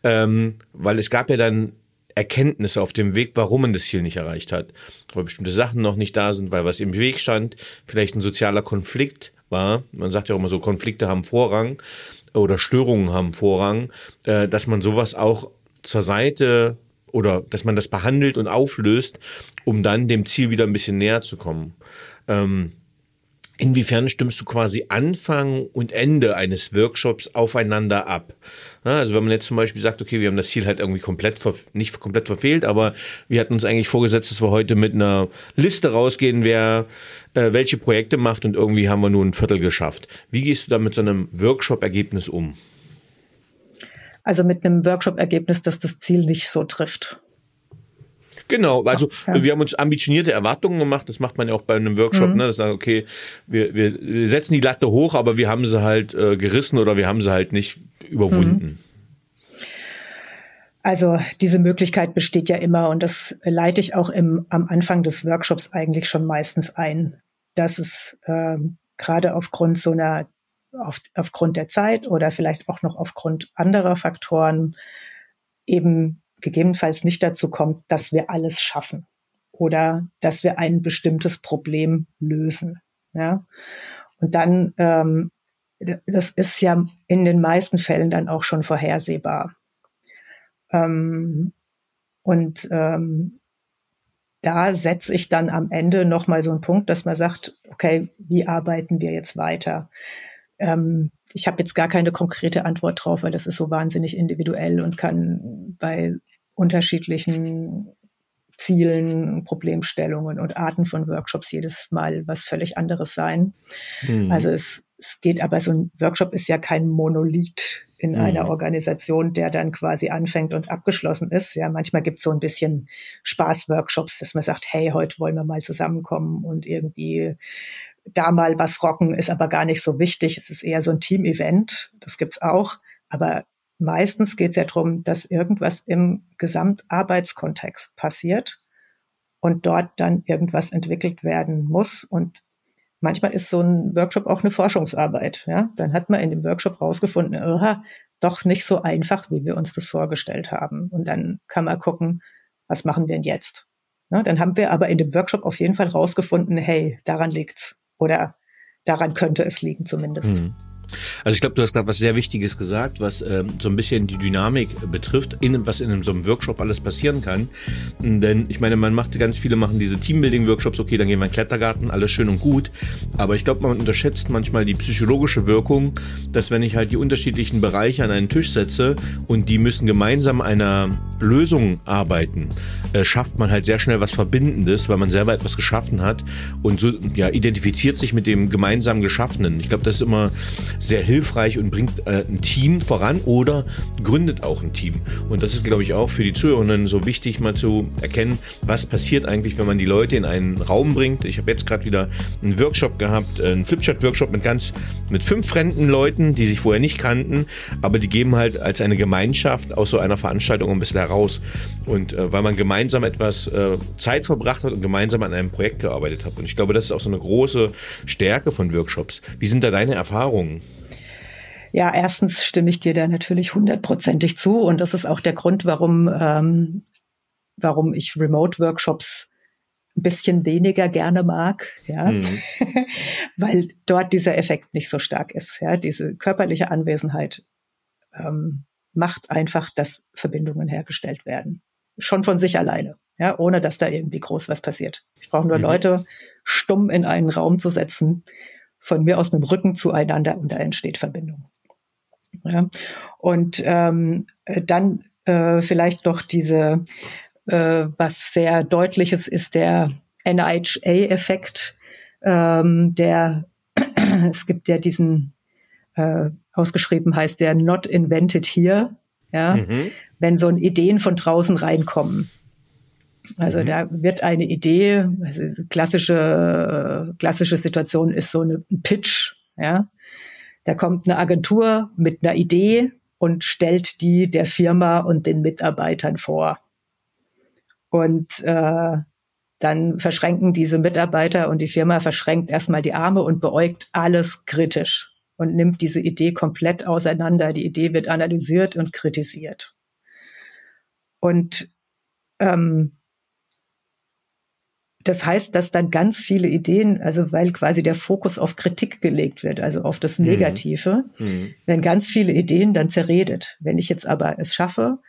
ähm, weil es gab ja dann Erkenntnisse auf dem Weg, warum man das Ziel nicht erreicht hat, weil bestimmte Sachen noch nicht da sind, weil was im Weg stand, vielleicht ein sozialer Konflikt war. Man sagt ja auch immer so, Konflikte haben Vorrang oder Störungen haben Vorrang, äh, dass man sowas auch zur Seite oder dass man das behandelt und auflöst, um dann dem Ziel wieder ein bisschen näher zu kommen. Ähm, Inwiefern stimmst du quasi Anfang und Ende eines Workshops aufeinander ab? Also wenn man jetzt zum Beispiel sagt, okay, wir haben das Ziel halt irgendwie komplett, verf- nicht komplett verfehlt, aber wir hatten uns eigentlich vorgesetzt, dass wir heute mit einer Liste rausgehen, wer äh, welche Projekte macht und irgendwie haben wir nur ein Viertel geschafft. Wie gehst du da mit so einem Workshop-Ergebnis um? Also mit einem Workshop-Ergebnis, dass das Ziel nicht so trifft. Genau, also ja. Wir haben uns ambitionierte Erwartungen gemacht, das macht man ja auch bei einem Workshop, mhm. ne? Das sagen, okay, wir, wir setzen die Latte hoch, aber wir haben sie halt äh, gerissen oder wir haben sie halt nicht überwunden. Also diese Möglichkeit besteht ja immer und das leite ich auch im, am Anfang des Workshops eigentlich schon meistens ein, dass es äh, gerade aufgrund so einer, auf, aufgrund der Zeit oder vielleicht auch noch aufgrund anderer Faktoren eben gegebenenfalls nicht dazu kommt, dass wir alles schaffen oder dass wir ein bestimmtes Problem lösen. Ja? Und dann, ähm, das ist ja in den meisten Fällen dann auch schon vorhersehbar. Ähm, und ähm, da setze ich dann am Ende nochmal so einen Punkt, dass man sagt, okay, wie arbeiten wir jetzt weiter? Ähm, ich habe jetzt gar keine konkrete Antwort drauf, weil das ist so wahnsinnig individuell und kann bei unterschiedlichen Zielen, Problemstellungen und Arten von Workshops jedes Mal was völlig anderes sein. Mhm. Also es, es geht aber, so ein Workshop ist ja kein Monolith in mhm. einer Organisation, der dann quasi anfängt und abgeschlossen ist. Ja, manchmal gibt es so ein bisschen Spaß-Workshops, dass man sagt, hey, heute wollen wir mal zusammenkommen und irgendwie da mal was rocken, ist aber gar nicht so wichtig. Es ist eher so ein Team-Event, das gibt's auch. Aber meistens geht's ja darum, dass irgendwas im Gesamtarbeitskontext passiert und dort dann irgendwas entwickelt werden muss. Und manchmal ist so ein Workshop auch eine Forschungsarbeit. Ja? Dann hat man in dem Workshop rausgefunden, aha, doch nicht so einfach, wie wir uns das vorgestellt haben. Und dann kann man gucken, was machen wir denn jetzt? Ja, dann haben wir aber in dem Workshop auf jeden Fall rausgefunden, hey, daran liegt's. Oder daran könnte es liegen zumindest. Mhm. Also ich glaube, du hast gerade was sehr Wichtiges gesagt, was ähm, so ein bisschen die Dynamik betrifft, in, was in einem, so einem Workshop alles passieren kann. Denn ich meine, man macht ganz viele machen diese Teambuilding-Workshops, okay, dann gehen wir in den Klettergarten, alles schön und gut. Aber ich glaube, man unterschätzt manchmal die psychologische Wirkung, dass wenn ich halt die unterschiedlichen Bereiche an einen Tisch setze und die müssen gemeinsam einer Lösung arbeiten, äh, schafft man halt sehr schnell was Verbindendes, weil man selber etwas geschaffen hat und so ja, identifiziert sich mit dem gemeinsam Geschaffenen. Ich glaube, das ist immer sehr hilfreich und bringt äh, ein Team voran oder gründet auch ein Team. Und das ist, glaube ich, auch für die Zuhörenden so wichtig, mal zu erkennen, was passiert eigentlich, wenn man die Leute in einen Raum bringt. Ich habe jetzt gerade wieder einen Workshop gehabt, einen Flipchart-Workshop mit ganz mit fünf fremden Leuten, die sich vorher nicht kannten, aber die geben halt als eine Gemeinschaft aus so einer Veranstaltung ein bisschen heraus. Und äh, weil man gemeinsam etwas äh, Zeit verbracht hat und gemeinsam an einem Projekt gearbeitet hat. Und ich glaube, das ist auch so eine große Stärke von Workshops. Wie sind da deine Erfahrungen? Ja, erstens stimme ich dir da natürlich hundertprozentig zu und das ist auch der Grund, warum, ähm, warum ich Remote-Workshops ein bisschen weniger gerne mag, ja, mhm. weil dort dieser Effekt nicht so stark ist. Ja, diese körperliche Anwesenheit ähm, macht einfach, dass Verbindungen hergestellt werden, schon von sich alleine, ja, ohne dass da irgendwie groß was passiert. Ich brauche nur mhm. Leute stumm in einen Raum zu setzen, von mir aus mit dem Rücken zueinander und da entsteht Verbindung. Ja. Und ähm, dann äh, vielleicht noch diese, äh, was sehr deutliches ist, der N I H A-Effekt. Ähm, der es gibt ja diesen, äh, ausgeschrieben heißt der Not Invented Here, ja, mhm. wenn so Ideen von draußen reinkommen. Also mhm. da wird eine Idee, also klassische, klassische Situation ist so eine, ein Pitch, ja. Da kommt eine Agentur mit einer Idee und stellt die der Firma und den Mitarbeitern vor. Und äh, dann verschränken diese Mitarbeiter und die Firma verschränkt erstmal die Arme und beäugt alles kritisch und nimmt diese Idee komplett auseinander. Die Idee wird analysiert und kritisiert. Und ähm, das heißt, dass dann ganz viele Ideen, also weil quasi der Fokus auf Kritik gelegt wird, also auf das Negative, mhm. werden ganz viele Ideen dann zerredet. Wenn ich jetzt aber es schaffe,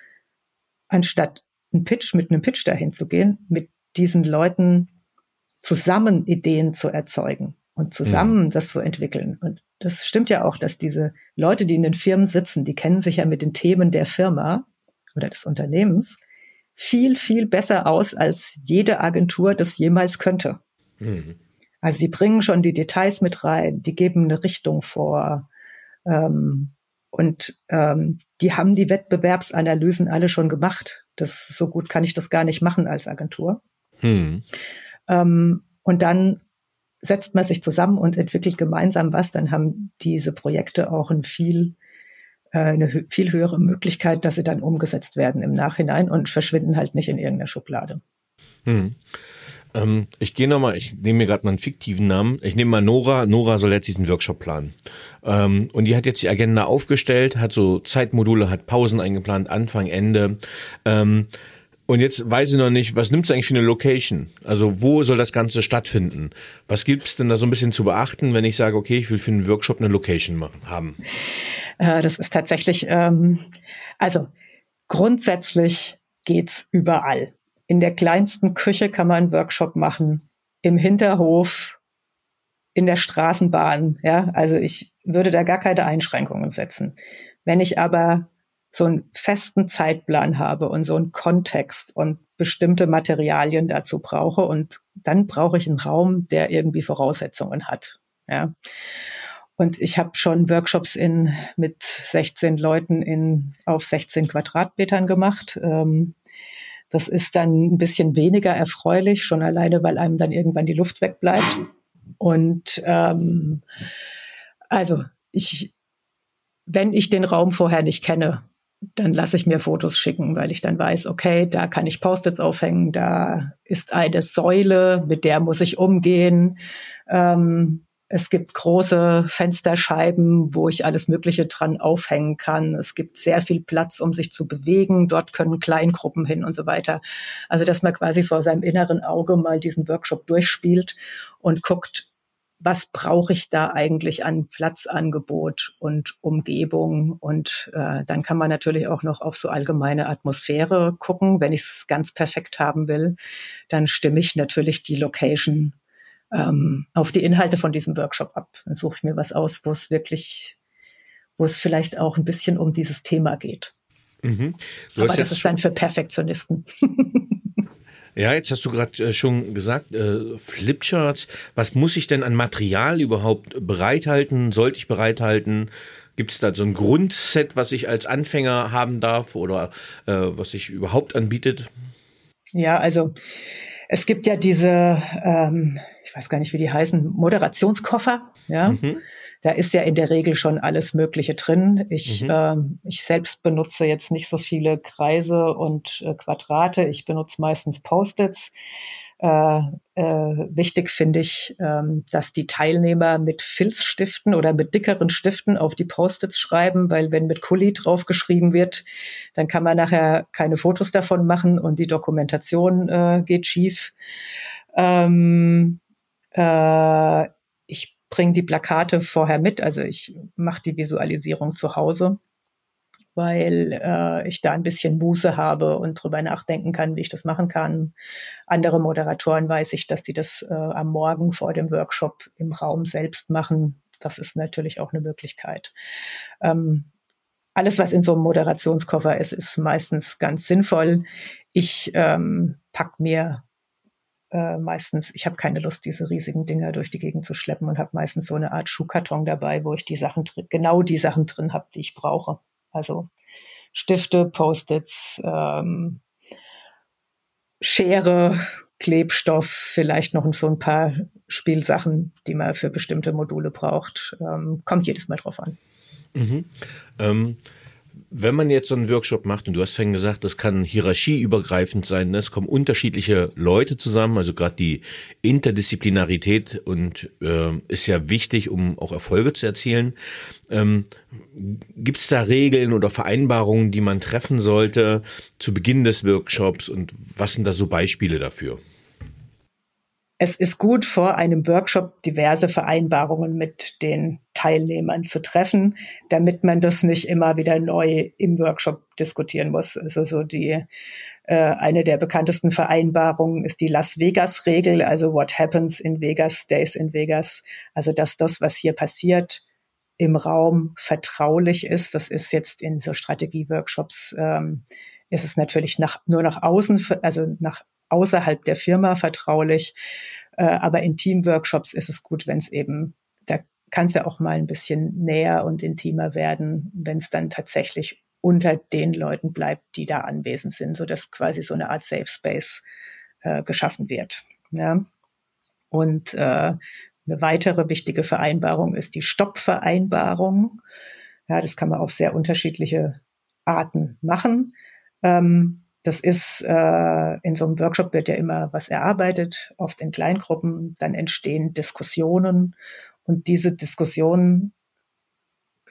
anstatt einen Pitch mit einem Pitch dahin zu gehen, mit diesen Leuten zusammen Ideen zu erzeugen und zusammen mhm. das zu entwickeln. Und das stimmt ja auch, dass diese Leute, die in den Firmen sitzen, die kennen sich ja mit den Themen der Firma oder des Unternehmens viel, viel besser aus, als jede Agentur das jemals könnte. Mhm. Also die bringen schon die Details mit rein, die geben eine Richtung vor ähm, und ähm, die haben die Wettbewerbsanalysen alle schon gemacht. Das, so gut kann ich das gar nicht machen als Agentur. Mhm. Ähm, und dann setzt man sich zusammen und entwickelt gemeinsam was, dann haben diese Projekte auch ein viel eine viel höhere Möglichkeit, dass sie dann umgesetzt werden im Nachhinein und verschwinden halt nicht in irgendeiner Schublade. Hm. Ähm, ich gehe nochmal, ich nehme mir gerade mal einen fiktiven Namen. Ich nehme mal Nora. Nora soll jetzt diesen Workshop planen. Ähm, und die hat jetzt die Agenda aufgestellt, hat so Zeitmodule, hat Pausen eingeplant, Anfang, Ende. Ähm, und jetzt weiß ich noch nicht, was nimmt es eigentlich für eine Location? Also wo soll das Ganze stattfinden? Was gibt es denn da so ein bisschen zu beachten, wenn ich sage, okay, ich will für einen Workshop eine Location machen, haben? Das ist tatsächlich, ähm, also grundsätzlich geht's überall. In der kleinsten Küche kann man einen Workshop machen, im Hinterhof, in der Straßenbahn. Ja, also ich würde da gar keine Einschränkungen setzen. Wenn ich aber so einen festen Zeitplan habe und so einen Kontext und bestimmte Materialien dazu brauche und dann brauche ich einen Raum, der irgendwie Voraussetzungen hat. Ja. Und ich habe schon Workshops in mit sechzehn Leuten in auf sechzehn Quadratmetern gemacht. Ähm, das ist dann ein bisschen weniger erfreulich, schon alleine, weil einem dann irgendwann die Luft wegbleibt. Und ähm, also ich, wenn ich den Raum vorher nicht kenne, dann lasse ich mir Fotos schicken, weil ich dann weiß, okay, da kann ich Post-its aufhängen, da ist eine Säule, mit der muss ich umgehen. Ähm, Es gibt große Fensterscheiben, wo ich alles Mögliche dran aufhängen kann. Es gibt sehr viel Platz, um sich zu bewegen. Dort können Kleingruppen hin und so weiter. Also, dass man quasi vor seinem inneren Auge mal diesen Workshop durchspielt und guckt, was brauche ich da eigentlich an Platzangebot und Umgebung? Und äh, dann kann man natürlich auch noch auf so allgemeine Atmosphäre gucken. Wenn ich es ganz perfekt haben will, dann stimme ich natürlich die Location ähm, auf die Inhalte von diesem Workshop ab. Dann suche ich mir was aus, wo es wirklich, wo es vielleicht auch ein bisschen um dieses Thema geht. Mhm. Aber das ist dann für Perfektionisten. Ja, jetzt hast du gerade äh, schon gesagt, äh, Flipcharts, was muss ich denn an Material überhaupt bereithalten, sollte ich bereithalten? Gibt es da so ein Grundset, was ich als Anfänger haben darf oder äh, was sich überhaupt anbietet? Ja, also es gibt ja diese, ähm, ich weiß gar nicht, wie die heißen, Moderationskoffer, ja. Mhm. Da ist ja in der Regel schon alles Mögliche drin. Ich, mhm. ähm, ich selbst benutze jetzt nicht so viele Kreise und äh, Quadrate. Ich benutze meistens Post-its. Äh, äh, wichtig finde ich, äh, dass die Teilnehmer mit Filzstiften oder mit dickeren Stiften auf die Post-its schreiben, weil wenn mit Kuli draufgeschrieben wird, dann kann man nachher keine Fotos davon machen und die Dokumentation äh, geht schief. Ähm, äh, ich bringe die Plakate vorher mit, also ich mache die Visualisierung zu Hause, weil äh, ich da ein bisschen Muße habe und drüber nachdenken kann, wie ich das machen kann. Andere Moderatoren weiß ich, dass die das äh, am Morgen vor dem Workshop im Raum selbst machen. Das ist natürlich auch eine Möglichkeit. Ähm, alles, was in so einem Moderationskoffer ist, ist meistens ganz sinnvoll. Ich ähm, pack mir Äh, meistens, ich habe keine Lust, diese riesigen Dinger durch die Gegend zu schleppen und habe meistens so eine Art Schuhkarton dabei, wo ich die Sachen dr- genau die Sachen drin habe, die ich brauche. Also Stifte, Post-its, ähm, Schere, Klebstoff, vielleicht noch so ein paar Spielsachen, die man für bestimmte Module braucht. Ähm, kommt jedes Mal drauf an. Mhm. Ähm. Wenn man jetzt so einen Workshop macht, und du hast vorhin gesagt, das kann hierarchieübergreifend sein, ne? Es kommen unterschiedliche Leute zusammen, also gerade die Interdisziplinarität und äh, ist ja wichtig, um auch Erfolge zu erzielen. Ähm, gibt es da Regeln oder Vereinbarungen, die man treffen sollte zu Beginn des Workshops und was sind da so Beispiele dafür? Es ist gut, vor einem Workshop diverse Vereinbarungen mit den Teilnehmern zu treffen, damit man das nicht immer wieder neu im Workshop diskutieren muss. Also so die äh, eine der bekanntesten Vereinbarungen ist die Las Vegas-Regel, also what happens in Vegas stays in Vegas. Also dass das, was hier passiert, im Raum vertraulich ist. Das ist jetzt in so Strategie-Workshops ähm, ist es natürlich nach, nur nach außen, also nach außerhalb der Firma vertraulich, äh, aber in Teamworkshops ist es gut, wenn es eben, da kann es ja auch mal ein bisschen näher und intimer werden, wenn es dann tatsächlich unter den Leuten bleibt, die da anwesend sind, sodass quasi so eine Art Safe Space äh, geschaffen wird. Ja? Und äh, eine weitere wichtige Vereinbarung ist die Stoppvereinbarung. Ja, das kann man auf sehr unterschiedliche Arten machen. Ähm, Das ist, äh, in so einem Workshop wird ja immer was erarbeitet, oft in Kleingruppen, dann entstehen Diskussionen und diese Diskussionen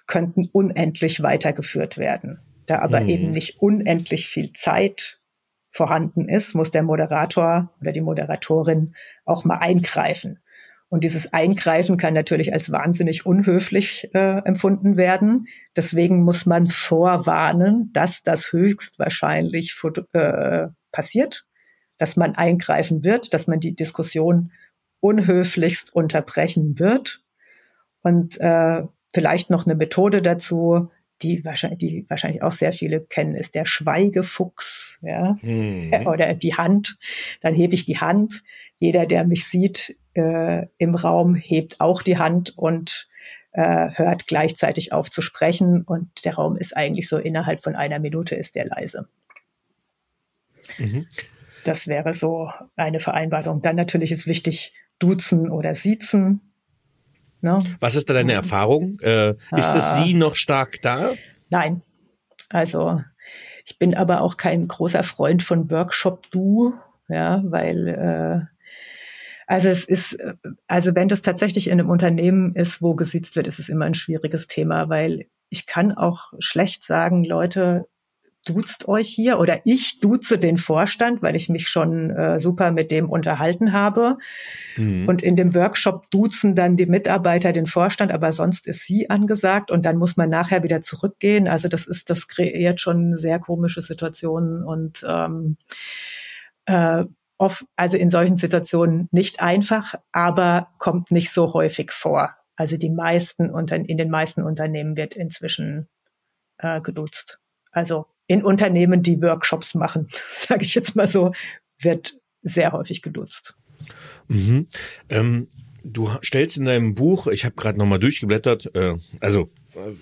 könnten unendlich weitergeführt werden. Da aber mhm. eben nicht unendlich viel Zeit vorhanden ist, muss der Moderator oder die Moderatorin auch mal eingreifen. Und dieses Eingreifen kann natürlich als wahnsinnig unhöflich äh, empfunden werden. Deswegen muss man vorwarnen, dass das höchstwahrscheinlich äh, passiert, dass man eingreifen wird, dass man die Diskussion unhöflichst unterbrechen wird. Und äh, vielleicht noch eine Methode dazu, die wahrscheinlich, die wahrscheinlich auch sehr viele kennen, ist der Schweigefuchs, ja, mhm. oder die Hand. Dann hebe ich die Hand. Jeder, der mich sieht äh, im Raum, hebt auch die Hand und äh, hört gleichzeitig auf zu sprechen. Und der Raum ist eigentlich so, innerhalb von einer Minute ist der leise. Mhm. Das wäre so eine Vereinbarung. Dann natürlich ist wichtig, duzen oder siezen. No. Was ist da deine Erfahrung? Äh, ist das Sie noch stark da? Nein. Also ich bin aber auch kein großer Freund von Workshop-Du, ja, weil äh, also es ist, also wenn das tatsächlich in einem Unternehmen ist, wo gesiezt wird, ist es immer ein schwieriges Thema, weil ich kann auch schlecht sagen, Leute, duzt euch hier oder ich duze den Vorstand, weil ich mich schon äh, super mit dem unterhalten habe. Mhm. Und in dem Workshop duzen dann die Mitarbeiter den Vorstand, aber sonst ist sie angesagt und dann muss man nachher wieder zurückgehen. Also das ist, das kreiert schon sehr komische Situationen und ähm, äh, oft, also in solchen Situationen nicht einfach, aber kommt nicht so häufig vor. Also die meisten unter, in den meisten Unternehmen wird inzwischen äh, geduzt. Also in Unternehmen, die Workshops machen, sage ich jetzt mal so, wird sehr häufig geduzt. Mhm. Ähm, du stellst in deinem Buch, ich habe gerade nochmal durchgeblättert, äh, also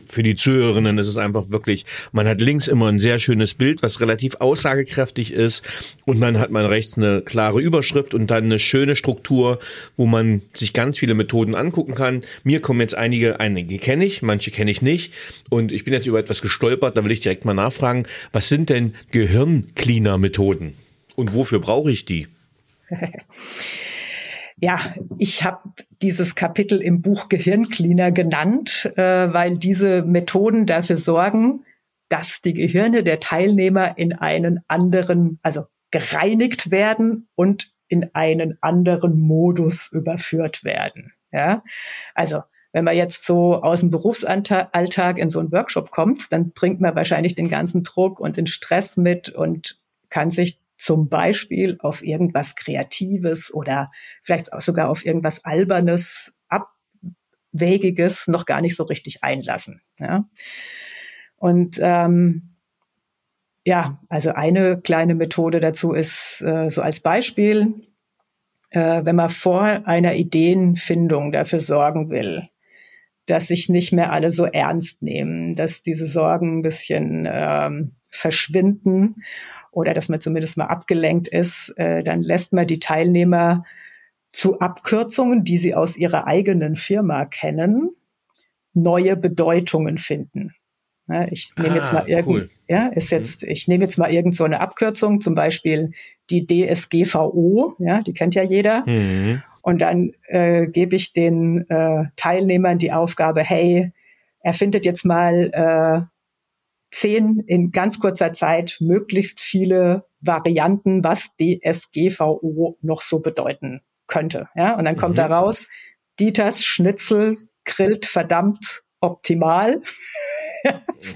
für die Zuhörerinnen ist es einfach wirklich, man hat links immer ein sehr schönes Bild, was relativ aussagekräftig ist und dann hat man rechts eine klare Überschrift und dann eine schöne Struktur, wo man sich ganz viele Methoden angucken kann. Mir kommen jetzt einige, einige kenne ich, manche kenne ich nicht und ich bin jetzt über etwas gestolpert, da will ich direkt mal nachfragen, was sind denn Gehirncleaner-Methoden und wofür brauche ich die? Ja, ich habe dieses Kapitel im Buch Gehirncleaner genannt, äh, weil diese Methoden dafür sorgen, dass die Gehirne der Teilnehmer in einen anderen, also gereinigt werden und in einen anderen Modus überführt werden. Ja, also wenn man jetzt so aus dem Berufsalltag in so einen Workshop kommt, dann bringt man wahrscheinlich den ganzen Druck und den Stress mit und kann sich zum Beispiel auf irgendwas Kreatives oder vielleicht auch sogar auf irgendwas Albernes, Abwegiges noch gar nicht so richtig einlassen. Ja? Und ähm, ja, also eine kleine Methode dazu ist äh, so als Beispiel, äh, wenn man vor einer Ideenfindung dafür sorgen will, dass sich nicht mehr alle so ernst nehmen, dass diese Sorgen ein bisschen ähm, verschwinden oder dass man zumindest mal abgelenkt ist, äh, dann lässt man die Teilnehmer zu Abkürzungen, die sie aus ihrer eigenen Firma kennen, neue Bedeutungen finden. Ja, ich nehme ah, jetzt mal irgend, cool. ja, ist jetzt, ich nehme jetzt mal irgend so eine Abkürzung, zum Beispiel die D S G V O, ja, die kennt ja jeder. Mhm. Und dann äh, gebe ich den äh, Teilnehmern die Aufgabe, hey, erfindet jetzt mal äh, zehn in ganz kurzer Zeit möglichst viele Varianten, was D S G V O noch so bedeuten könnte. Ja, und dann kommt mhm. da raus, Dieters Schnitzel grillt verdammt optimal.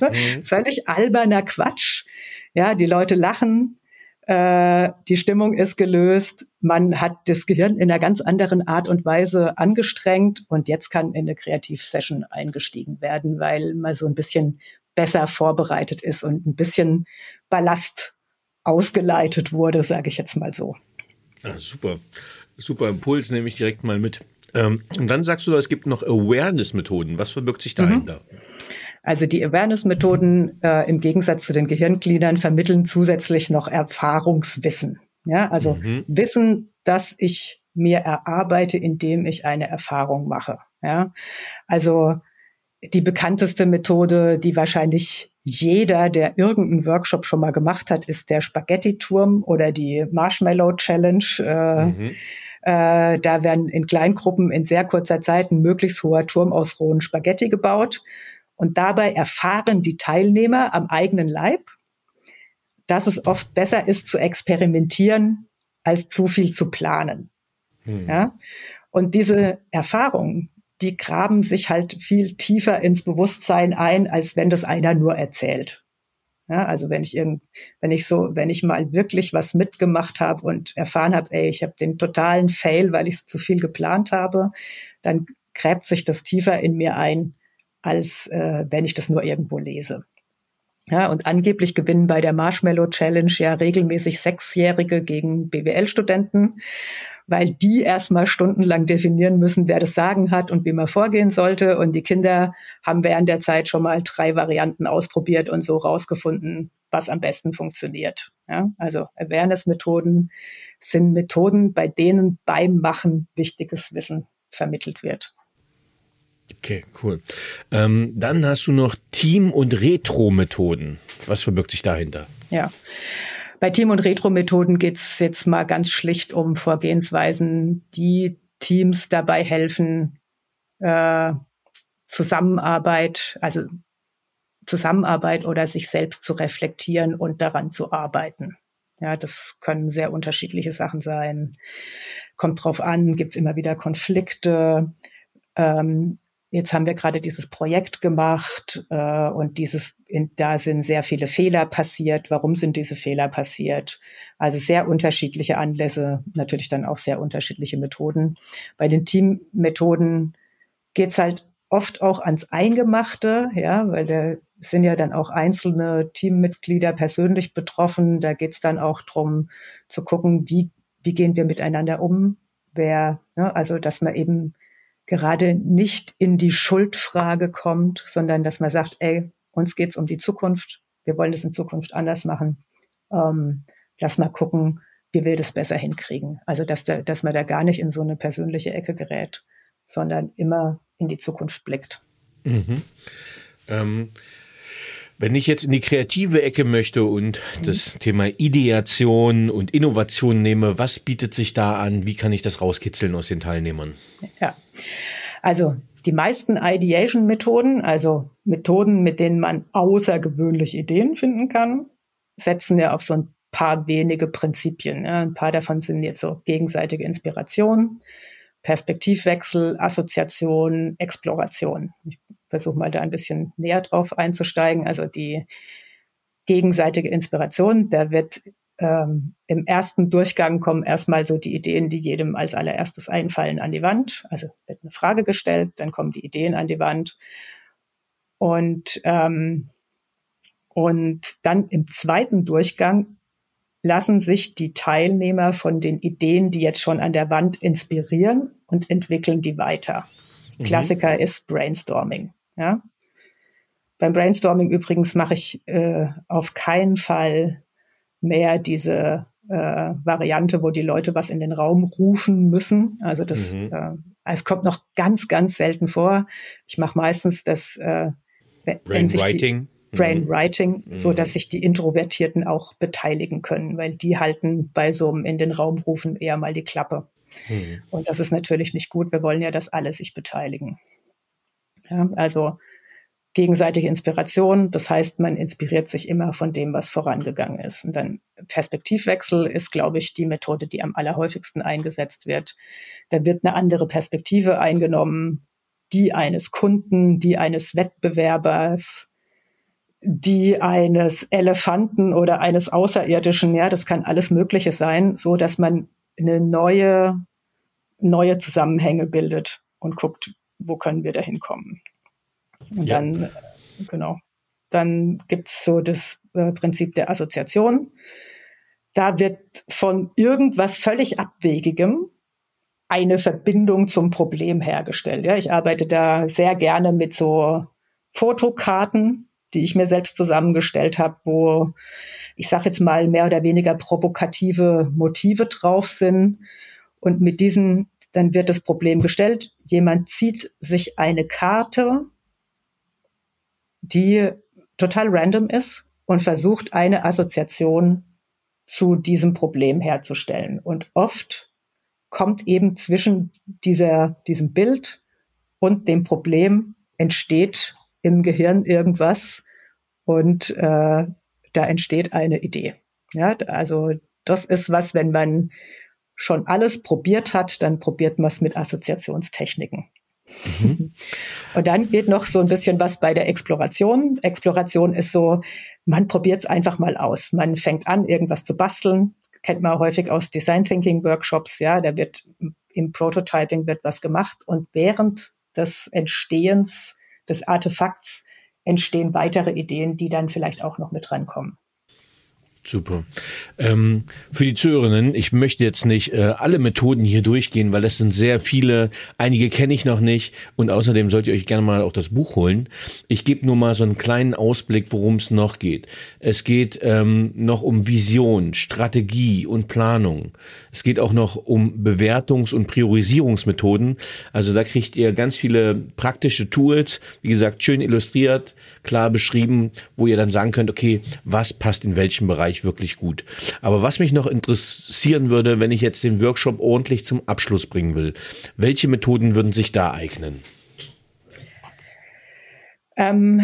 mhm. Völlig alberner Quatsch. Ja, die Leute lachen, äh, die Stimmung ist gelöst, man hat das Gehirn in einer ganz anderen Art und Weise angestrengt und jetzt kann in eine Kreativsession eingestiegen werden, weil mal so ein bisschen besser vorbereitet ist und ein bisschen Ballast ausgeleitet wurde, sage ich jetzt mal so. Ah, super, super Impuls, nehme ich direkt mal mit. Ähm, und dann sagst du, es gibt noch Awareness-Methoden. Was verbirgt sich dahinter? Mhm. Also die Awareness-Methoden äh, im Gegensatz zu den Gehirncleanern vermitteln zusätzlich noch Erfahrungswissen. Ja, also mhm. Wissen, das ich mir erarbeite, indem ich eine Erfahrung mache. Ja, also die bekannteste Methode, die wahrscheinlich jeder, der irgendeinen Workshop schon mal gemacht hat, ist der Spaghetti-Turm oder die Marshmallow-Challenge. Äh, mhm. äh, da werden in Kleingruppen in sehr kurzer Zeit ein möglichst hoher Turm aus rohen Spaghetti gebaut. Und dabei erfahren die Teilnehmer am eigenen Leib, dass es oft besser ist, zu experimentieren, als zu viel zu planen. Mhm. Ja? Und diese Erfahrungen, die graben sich halt viel tiefer ins Bewusstsein ein, als wenn das einer nur erzählt. Ja, also wenn ich irgend, wenn ich so, wenn ich mal wirklich was mitgemacht habe und erfahren habe, ey, ich habe den totalen Fail, weil ich zu viel geplant habe, dann gräbt sich das tiefer in mir ein, als äh, wenn ich das nur irgendwo lese. Ja, und angeblich gewinnen bei der Marshmallow Challenge ja regelmäßig Sechsjährige gegen B W L-Studenten, weil die erstmal stundenlang definieren müssen, wer das Sagen hat und wie man vorgehen sollte. Und die Kinder haben während der Zeit schon mal drei Varianten ausprobiert und so rausgefunden, was am besten funktioniert. Ja, also Awareness-Methoden sind Methoden, bei denen beim Machen wichtiges Wissen vermittelt wird. Okay, cool. Ähm, dann hast du noch Team- und Retro-Methoden. Was verbirgt sich dahinter? Ja, bei Team- und Retro-Methoden geht es jetzt mal ganz schlicht um Vorgehensweisen, die Teams dabei helfen, äh, Zusammenarbeit, also Zusammenarbeit oder sich selbst zu reflektieren und daran zu arbeiten. Ja, das können sehr unterschiedliche Sachen sein. Kommt drauf an, gibt's immer wieder Konflikte. Ähm, jetzt haben wir gerade dieses Projekt gemacht äh, und dieses, in, da sind sehr viele Fehler passiert. Warum sind diese Fehler passiert? Also sehr unterschiedliche Anlässe, natürlich dann auch sehr unterschiedliche Methoden. Bei den Teammethoden geht's halt oft auch ans Eingemachte, ja, weil da sind ja dann auch einzelne Teammitglieder persönlich betroffen. Da geht's dann auch drum zu gucken, wie wie gehen wir miteinander um. Wer, ne, also dass man eben gerade nicht in die Schuldfrage kommt, sondern dass man sagt, ey, uns geht's um die Zukunft. Wir wollen das in Zukunft anders machen. Ähm, lass mal gucken, wie wir das besser hinkriegen. Also dass da, dass man da gar nicht in so eine persönliche Ecke gerät, sondern immer in die Zukunft blickt. Mhm. Ähm, wenn ich jetzt in die kreative Ecke möchte und mhm. das Thema Ideation und Innovation nehme, was bietet sich da an? Wie kann ich das rauskitzeln aus den Teilnehmern? Ja, also die meisten Ideation-Methoden, also Methoden, mit denen man außergewöhnliche Ideen finden kann, setzen ja auf so ein paar wenige Prinzipien. Ja. Ein paar davon sind jetzt so gegenseitige Inspiration, Perspektivwechsel, Assoziation, Exploration. Ich versuche mal da ein bisschen näher drauf einzusteigen. Also die gegenseitige Inspiration, da wird ähm, im ersten Durchgang kommen erstmal so die Ideen, die jedem als allererstes einfallen, an die Wand. Also wird eine Frage gestellt, dann kommen die Ideen an die Wand. Und, ähm, und dann im zweiten Durchgang lassen sich die Teilnehmer von den Ideen, die jetzt schon an der Wand inspirieren, und entwickeln die weiter. Mhm. Klassiker ist Brainstorming. Ja? Beim Brainstorming übrigens mache ich äh, auf keinen Fall mehr diese äh, Variante, wo die Leute was in den Raum rufen müssen. Also das, mhm. äh, es kommt noch ganz, ganz selten vor. Ich mache meistens das äh, Brainwriting. Brainwriting, so dass sich die Introvertierten auch beteiligen können, weil die halten bei so einem in den Raum rufen eher mal die Klappe. Mhm. Und das ist natürlich nicht gut. Wir wollen ja, dass alle sich beteiligen. Ja, also gegenseitige Inspiration, das heißt, man inspiriert sich immer von dem, was vorangegangen ist. Und dann Perspektivwechsel ist, glaube ich, die Methode, die am allerhäufigsten eingesetzt wird. Da wird eine andere Perspektive eingenommen, die eines Kunden, die eines Wettbewerbers, die eines Elefanten oder eines Außerirdischen, ja, das kann alles Mögliche sein, so dass man eine neue, neue Zusammenhänge bildet und guckt, wo können wir da hinkommen. Und ja. dann, genau, dann gibt's so das äh, Prinzip der Assoziation. Da wird von irgendwas völlig Abwegigem eine Verbindung zum Problem hergestellt. Ja, ich arbeite da sehr gerne mit so Fotokarten, die ich mir selbst zusammengestellt habe, wo, ich sage jetzt mal, mehr oder weniger provokative Motive drauf sind. Und mit diesen, dann wird das Problem gestellt. Jemand zieht sich eine Karte, die total random ist, und versucht, eine Assoziation zu diesem Problem herzustellen. Und oft kommt eben zwischen dieser, diesem Bild und dem Problem entsteht im Gehirn irgendwas, und äh, da entsteht eine Idee. Ja, also das ist was, wenn man schon alles probiert hat, dann probiert man es mit Assoziationstechniken. Mhm. Und dann geht noch so ein bisschen was bei der Exploration. Exploration ist so, man probiert es einfach mal aus. Man fängt an, irgendwas zu basteln. Kennt man häufig aus Design Thinking Workshops. Ja, da wird im Prototyping wird was gemacht, und während des Entstehens des Artefakts entstehen weitere Ideen, die dann vielleicht auch noch mit rankommen. Super. Ähm, für die Zuhörerinnen, ich möchte jetzt nicht äh, alle Methoden hier durchgehen, weil das sind sehr viele. Einige kenne ich noch nicht, und außerdem sollt ihr euch gerne mal auch das Buch holen. Ich gebe nur mal so einen kleinen Ausblick, worum es noch geht. Es geht ähm, noch um Vision, Strategie und Planung. Es geht auch noch um Bewertungs- und Priorisierungsmethoden. Also da kriegt ihr ganz viele praktische Tools, wie gesagt, schön illustriert, klar beschrieben, wo ihr dann sagen könnt, okay, was passt in welchem Bereich wirklich gut. Aber was mich noch interessieren würde, wenn ich jetzt den Workshop ordentlich zum Abschluss bringen will: Welche Methoden würden sich da eignen? Ähm,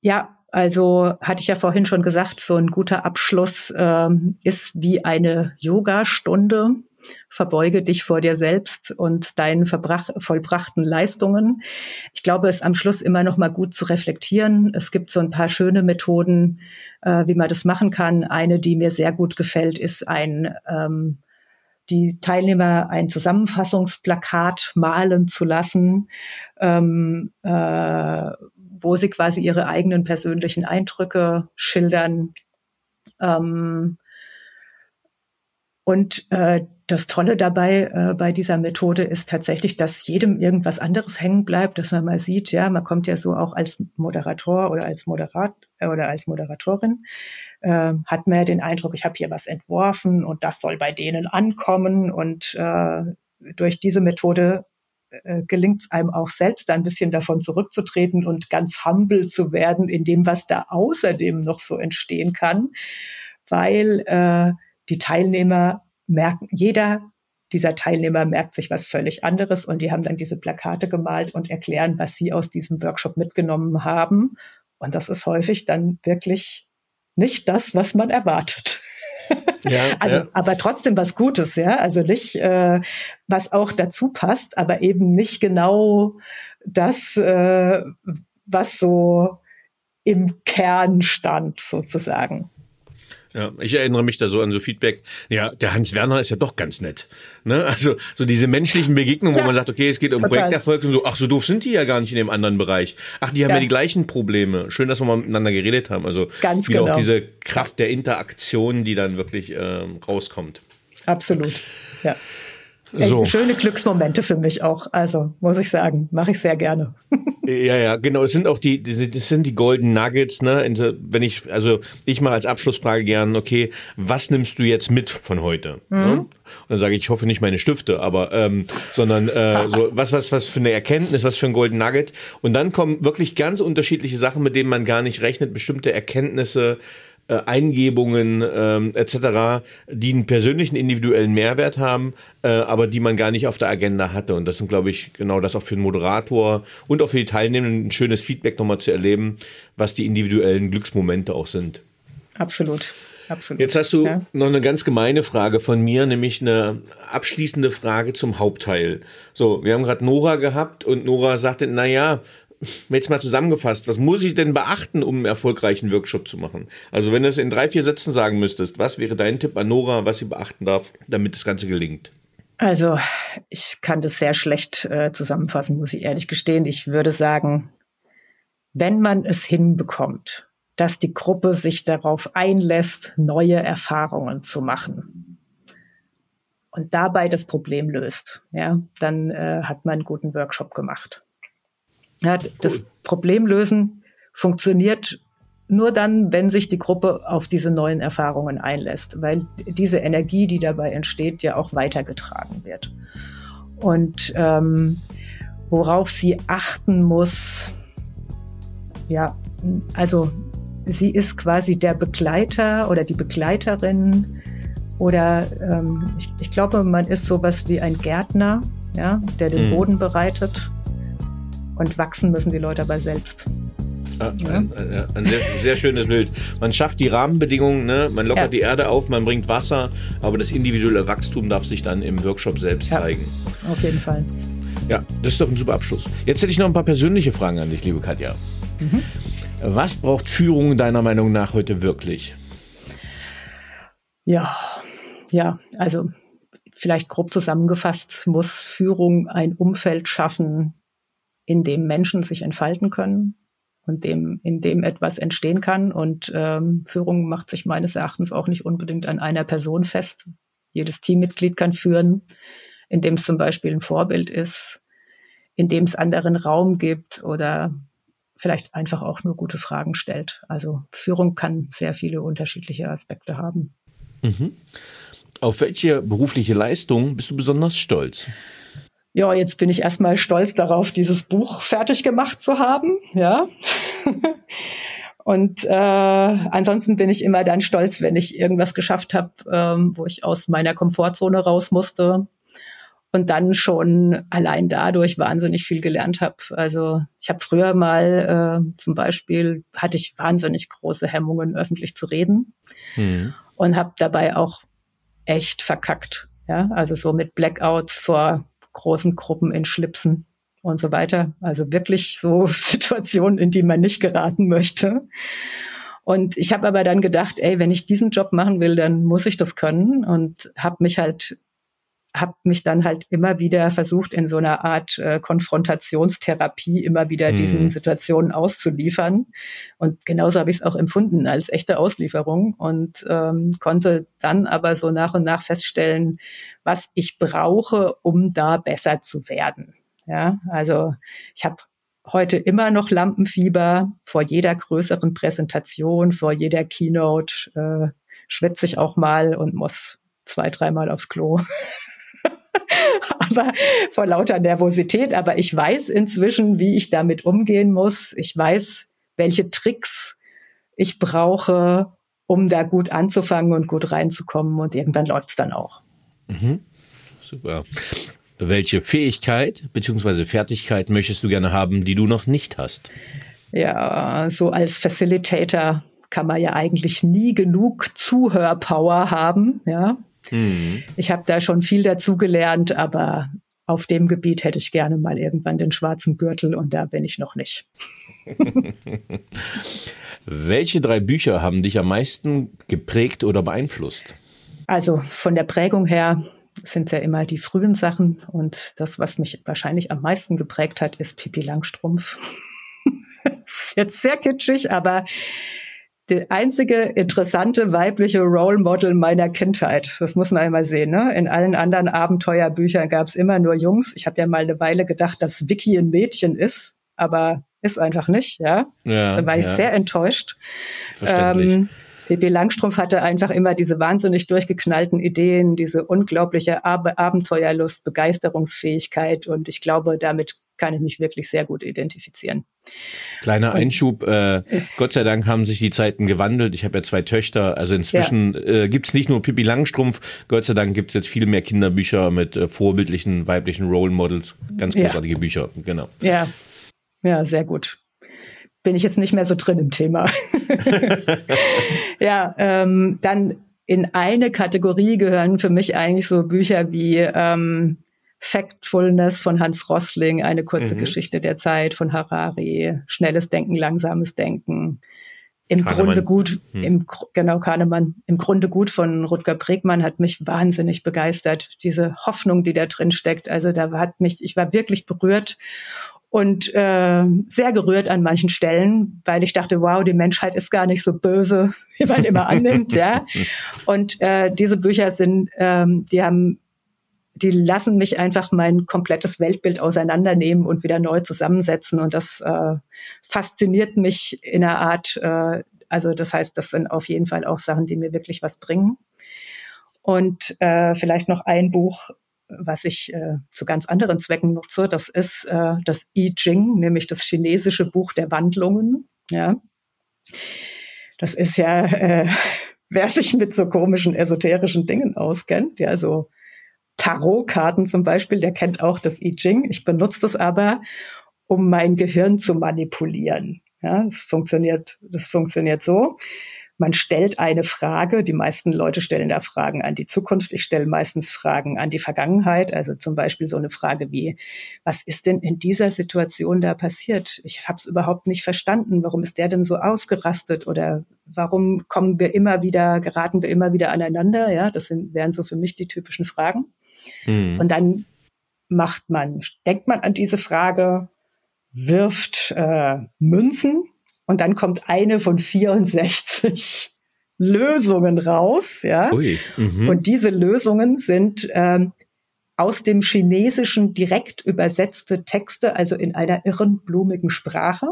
ja, Also hatte ich ja vorhin schon gesagt, so ein guter Abschluss ähm, ist wie eine Yogastunde. Verbeuge dich vor dir selbst und deinen vollbrachten Leistungen. Ich glaube, es ist am Schluss immer noch mal gut zu reflektieren. Es gibt so ein paar schöne Methoden, äh, wie man das machen kann. Eine, die mir sehr gut gefällt, ist ein ähm, die Teilnehmer ein Zusammenfassungsplakat malen zu lassen, ähm, äh, wo sie quasi ihre eigenen persönlichen Eindrücke schildern. Ähm, und äh, das Tolle dabei äh, bei dieser Methode ist tatsächlich, dass jedem irgendwas anderes hängen bleibt, dass man mal sieht, ja, man kommt ja so auch als Moderator oder als Moderat oder als Moderatorin, äh, hat man ja den Eindruck, ich habe hier was entworfen und das soll bei denen ankommen. Und äh, durch diese Methode gelingt es einem auch selbst, ein bisschen davon zurückzutreten und ganz humble zu werden in dem, was da außerdem noch so entstehen kann, weil äh, die Teilnehmer merken, jeder dieser Teilnehmer merkt sich was völlig anderes und die haben dann diese Plakate gemalt und erklären, was sie aus diesem Workshop mitgenommen haben. Und das ist häufig dann wirklich nicht das, was man erwartet. Ja, also, ja. Aber trotzdem was Gutes, ja. Also nicht, äh, was auch dazu passt, aber eben nicht genau das, äh, was so im Kern stand, sozusagen. Ja, ich erinnere mich da so an so Feedback. Ja, der Hans Werner ist ja doch ganz nett. Ne? Also so diese menschlichen Begegnungen, ja, wo man sagt, okay, es geht um total. Projekterfolg und so. Ach, so doof sind die ja gar nicht in dem anderen Bereich. Ach, die haben ja, ja die gleichen Probleme. Schön, dass wir mal miteinander geredet haben. Also ganz wieder genau. Auch diese Kraft der Interaktion, die dann wirklich ähm, rauskommt. Absolut, ja. So. Schöne Glücksmomente für mich auch, also muss ich sagen, mache ich sehr gerne. Ja, ja, genau. Es sind auch die, das sind die Golden Nuggets, ne? Wenn ich, also ich mal als Abschlussfrage gerne, okay, was nimmst du jetzt mit von heute? Mhm. Ne? Und dann sage ich, ich hoffe nicht meine Stifte, aber ähm, sondern äh, so was, was, was für eine Erkenntnis, was für ein Golden Nugget. Und dann kommen wirklich ganz unterschiedliche Sachen, mit denen man gar nicht rechnet, bestimmte Erkenntnisse. Äh, Eingebungen ähm, et cetera, die einen persönlichen, individuellen Mehrwert haben, äh, aber die man gar nicht auf der Agenda hatte. Und das sind, glaube ich, genau das auch für den Moderator und auch für die Teilnehmenden ein schönes Feedback nochmal zu erleben, was die individuellen Glücksmomente auch sind. Absolut. Absolut. Jetzt hast du ja. noch eine ganz gemeine Frage von mir, nämlich eine abschließende Frage zum Hauptteil. So, wir haben gerade Nora gehabt und Nora sagte, naja, jetzt mal zusammengefasst, was muss ich denn beachten, um einen erfolgreichen Workshop zu machen? Also wenn du es in drei, vier Sätzen sagen müsstest, was wäre dein Tipp an Nora, was sie beachten darf, damit das Ganze gelingt? Also ich kann das sehr schlecht äh, zusammenfassen, muss ich ehrlich gestehen. Ich würde sagen, wenn man es hinbekommt, dass die Gruppe sich darauf einlässt, neue Erfahrungen zu machen und dabei das Problem löst, ja, dann äh, hat man einen guten Workshop gemacht. Ja, das cool. Problemlösen funktioniert nur dann, wenn sich die Gruppe auf diese neuen Erfahrungen einlässt, weil diese Energie, die dabei entsteht, ja auch weitergetragen wird. Und ähm, worauf sie achten muss, ja, also sie ist quasi der Begleiter oder die Begleiterin oder ähm, ich, ich glaube, man ist sowas wie ein Gärtner, ja, der den mhm. Boden bereitet. Und wachsen müssen die Leute aber selbst. Ah, ja. ein, ein, ein sehr, sehr schönes Bild. Man schafft die Rahmenbedingungen, ne? Man lockert ja. die Erde auf, man bringt Wasser, aber das individuelle Wachstum darf sich dann im Workshop selbst ja. zeigen. Auf jeden Fall. Ja, das ist doch ein super Abschluss. Jetzt hätte ich noch ein paar persönliche Fragen an dich, liebe Katja. Mhm. Was braucht Führung deiner Meinung nach heute wirklich? Ja, ja, also vielleicht grob zusammengefasst muss Führung ein Umfeld schaffen, in dem Menschen sich entfalten können und dem, in dem etwas entstehen kann. Und ähm, Führung macht sich meines Erachtens auch nicht unbedingt an einer Person fest. Jedes Teammitglied kann führen, indem es zum Beispiel ein Vorbild ist, indem es anderen Raum gibt oder vielleicht einfach auch nur gute Fragen stellt. Also Führung kann sehr viele unterschiedliche Aspekte haben. Mhm. Auf welche berufliche Leistung bist du besonders stolz? Ja, jetzt bin ich erstmal stolz darauf, dieses Buch fertig gemacht zu haben, ja. Und äh, ansonsten bin ich immer dann stolz, wenn ich irgendwas geschafft habe, ähm, wo ich aus meiner Komfortzone raus musste. und dann schon allein dadurch wahnsinnig viel gelernt habe. Also ich habe früher mal äh, zum Beispiel, hatte ich wahnsinnig große Hemmungen, öffentlich zu reden, mhm. und habe dabei auch echt verkackt. Ja, also so mit Blackouts vor großen Gruppen in Schlipsen und so weiter. Also wirklich so Situationen, in die man nicht geraten möchte. Und ich habe aber dann gedacht, ey, wenn ich diesen Job machen will, dann muss ich das können, und habe mich halt, habe mich dann halt immer wieder versucht, in so einer Art äh, Konfrontationstherapie immer wieder hm. diesen Situationen auszuliefern. Und genauso habe ich es auch empfunden als echte Auslieferung, und ähm, konnte dann aber so nach und nach feststellen, was ich brauche, um da besser zu werden. Ja, also ich habe heute immer noch Lampenfieber, vor jeder größeren Präsentation, vor jeder Keynote äh, schwitze ich auch mal und muss zwei, dreimal aufs Klo. Aber vor lauter Nervosität. Aber ich weiß inzwischen, wie ich damit umgehen muss. Ich weiß, welche Tricks ich brauche, um da gut anzufangen und gut reinzukommen. Und irgendwann läuft's dann auch. Mhm. Super. Welche Fähigkeit bzw. Fertigkeit möchtest du gerne haben, die du noch nicht hast? Ja, so als Facilitator kann man ja eigentlich nie genug Zuhörpower haben. Ja, mhm. Ich habe da schon viel dazu gelernt, aber auf dem Gebiet hätte ich gerne mal irgendwann den schwarzen Gürtel, und da bin ich noch nicht. Welche drei Bücher haben dich am meisten geprägt oder beeinflusst? Also von der Prägung her sind ja immer die frühen Sachen, und das, was mich wahrscheinlich am meisten geprägt hat, ist Pippi Langstrumpf. Ist jetzt sehr kitschig, aber die einzige interessante weibliche Role Model meiner Kindheit. Das muss man immer sehen, ne? In allen anderen Abenteuerbüchern gab es immer nur Jungs. Ich habe ja mal eine Weile gedacht, dass Vicky ein Mädchen ist, aber ist einfach nicht, ja. ja da war ja. ich sehr enttäuscht. Verständlich. Ähm, Pippi Langstrumpf hatte einfach immer diese wahnsinnig durchgeknallten Ideen, diese unglaubliche Ab- Abenteuerlust, Begeisterungsfähigkeit, und ich glaube, damit kann ich mich wirklich sehr gut identifizieren. Kleiner und, Einschub, äh, Gott sei Dank haben sich die Zeiten gewandelt. Ich habe ja zwei Töchter, also inzwischen ja. äh, gibt es nicht nur Pippi Langstrumpf, Gott sei Dank gibt es jetzt viel mehr Kinderbücher mit äh, vorbildlichen weiblichen Role Models, ganz großartige ja. Bücher, genau. Ja, ja, sehr gut. Bin ich jetzt nicht mehr so drin im Thema. Ja, ähm, dann in eine Kategorie gehören für mich eigentlich so Bücher wie ähm, Factfulness von Hans Rosling, eine kurze mhm. Geschichte der Zeit von Harari, Schnelles Denken, Langsames Denken, im Kahneman. Grunde gut, mhm. im genau Kahneman, im Grunde gut von Rutger Bregmann hat mich wahnsinnig begeistert, diese Hoffnung, die da drin steckt. Also da hat mich, ich war wirklich berührt. Und äh, sehr gerührt an manchen Stellen, weil ich dachte, wow, die Menschheit ist gar nicht so böse, wie man immer annimmt, ja. Und äh, diese Bücher sind, ähm, die haben, die lassen mich einfach mein komplettes Weltbild auseinandernehmen und wieder neu zusammensetzen. Und das äh, fasziniert mich in einer Art. Äh, also das heißt, das sind auf jeden Fall auch Sachen, die mir wirklich was bringen. Und äh, vielleicht noch ein Buch, was ich äh, zu ganz anderen Zwecken nutze, das ist äh, das I Ching, nämlich das chinesische Buch der Wandlungen. Ja, das ist ja, äh, wer sich mit so komischen esoterischen Dingen auskennt, ja, so Tarotkarten zum Beispiel, der kennt auch das I Ching. Ich benutze das aber, um mein Gehirn zu manipulieren. Ja, das funktioniert, das funktioniert so. Man stellt eine Frage, die meisten Leute stellen da Fragen an die Zukunft. Ich stelle meistens Fragen an die Vergangenheit, also zum Beispiel so eine Frage wie, was ist denn in dieser Situation da passiert? Ich habe es überhaupt nicht verstanden. Warum ist der denn so ausgerastet? Oder warum kommen wir immer wieder, geraten wir immer wieder aneinander? Ja, das sind, wären so für mich die typischen Fragen. Mhm. Und dann macht man, denkt man an diese Frage, wirft äh, Münzen. Und dann kommt eine von vierundsechzig Lösungen raus, ja. Ui, mhm. Und diese Lösungen sind ähm, aus dem Chinesischen direkt übersetzte Texte, also in einer irren, blumigen Sprache,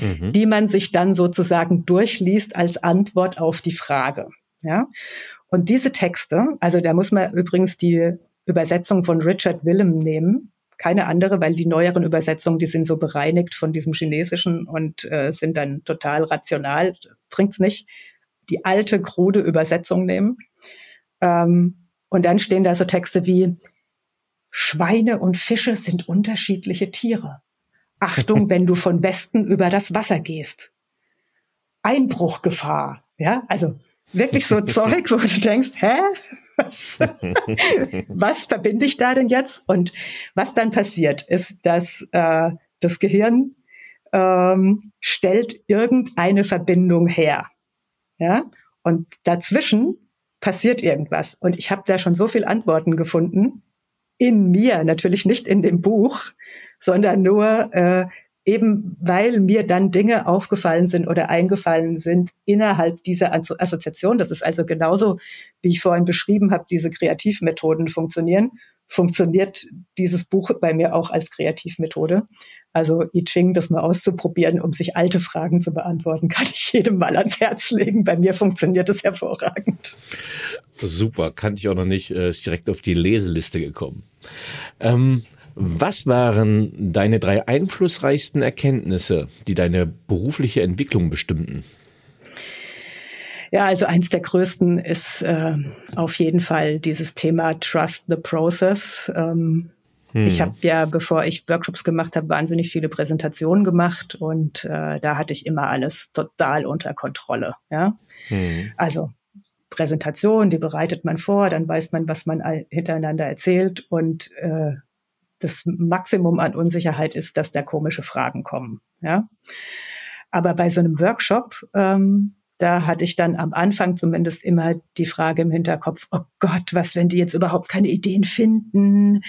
mhm. die man sich dann sozusagen durchliest als Antwort auf die Frage, ja. Und diese Texte, also da muss man übrigens die Übersetzung von Richard Wilhelm nehmen, keine andere, weil die neueren Übersetzungen, die sind so bereinigt von diesem Chinesischen und äh, sind dann total rational. Bringt's nicht. Die alte, krude Übersetzung nehmen. Ähm, und dann stehen da so Texte wie, Schweine und Fische sind unterschiedliche Tiere. Achtung, wenn du von Westen über das Wasser gehst. Einbruchgefahr. Ja, also wirklich so Zeug, wo du denkst, hä? Was, was verbinde ich da denn jetzt? Und was dann passiert, ist, dass äh, das Gehirn ähm, stellt irgendeine Verbindung her. Ja? Und dazwischen passiert irgendwas. Und ich habe da schon so viele Antworten gefunden, in mir, natürlich nicht in dem Buch, sondern nur äh, eben, weil mir dann Dinge aufgefallen sind oder eingefallen sind innerhalb dieser Assoziation. Das ist also genauso, wie ich vorhin beschrieben habe, diese Kreativmethoden funktionieren. Funktioniert dieses Buch bei mir auch als Kreativmethode. Also I Ching, das mal auszuprobieren, um sich alte Fragen zu beantworten, kann ich jedem mal ans Herz legen. Bei mir funktioniert es hervorragend. Super, kannte ich auch noch nicht. Ist direkt auf die Leseliste gekommen. Ähm Was waren deine drei einflussreichsten Erkenntnisse, die deine berufliche Entwicklung bestimmten? Ja, also eins der größten ist äh, auf jeden Fall dieses Thema Trust the Process. Ähm, hm. Ich habe ja, bevor ich Workshops gemacht habe, wahnsinnig viele Präsentationen gemacht und äh, da hatte ich immer alles total unter Kontrolle. Ja, hm. Also Präsentation, die bereitet man vor, dann weiß man, was man all- hintereinander erzählt und äh, das Maximum an Unsicherheit ist, dass da komische Fragen kommen. Ja, aber bei so einem Workshop, ähm, da hatte ich dann am Anfang zumindest immer die Frage im Hinterkopf, oh Gott, was, wenn die jetzt überhaupt keine Ideen finden?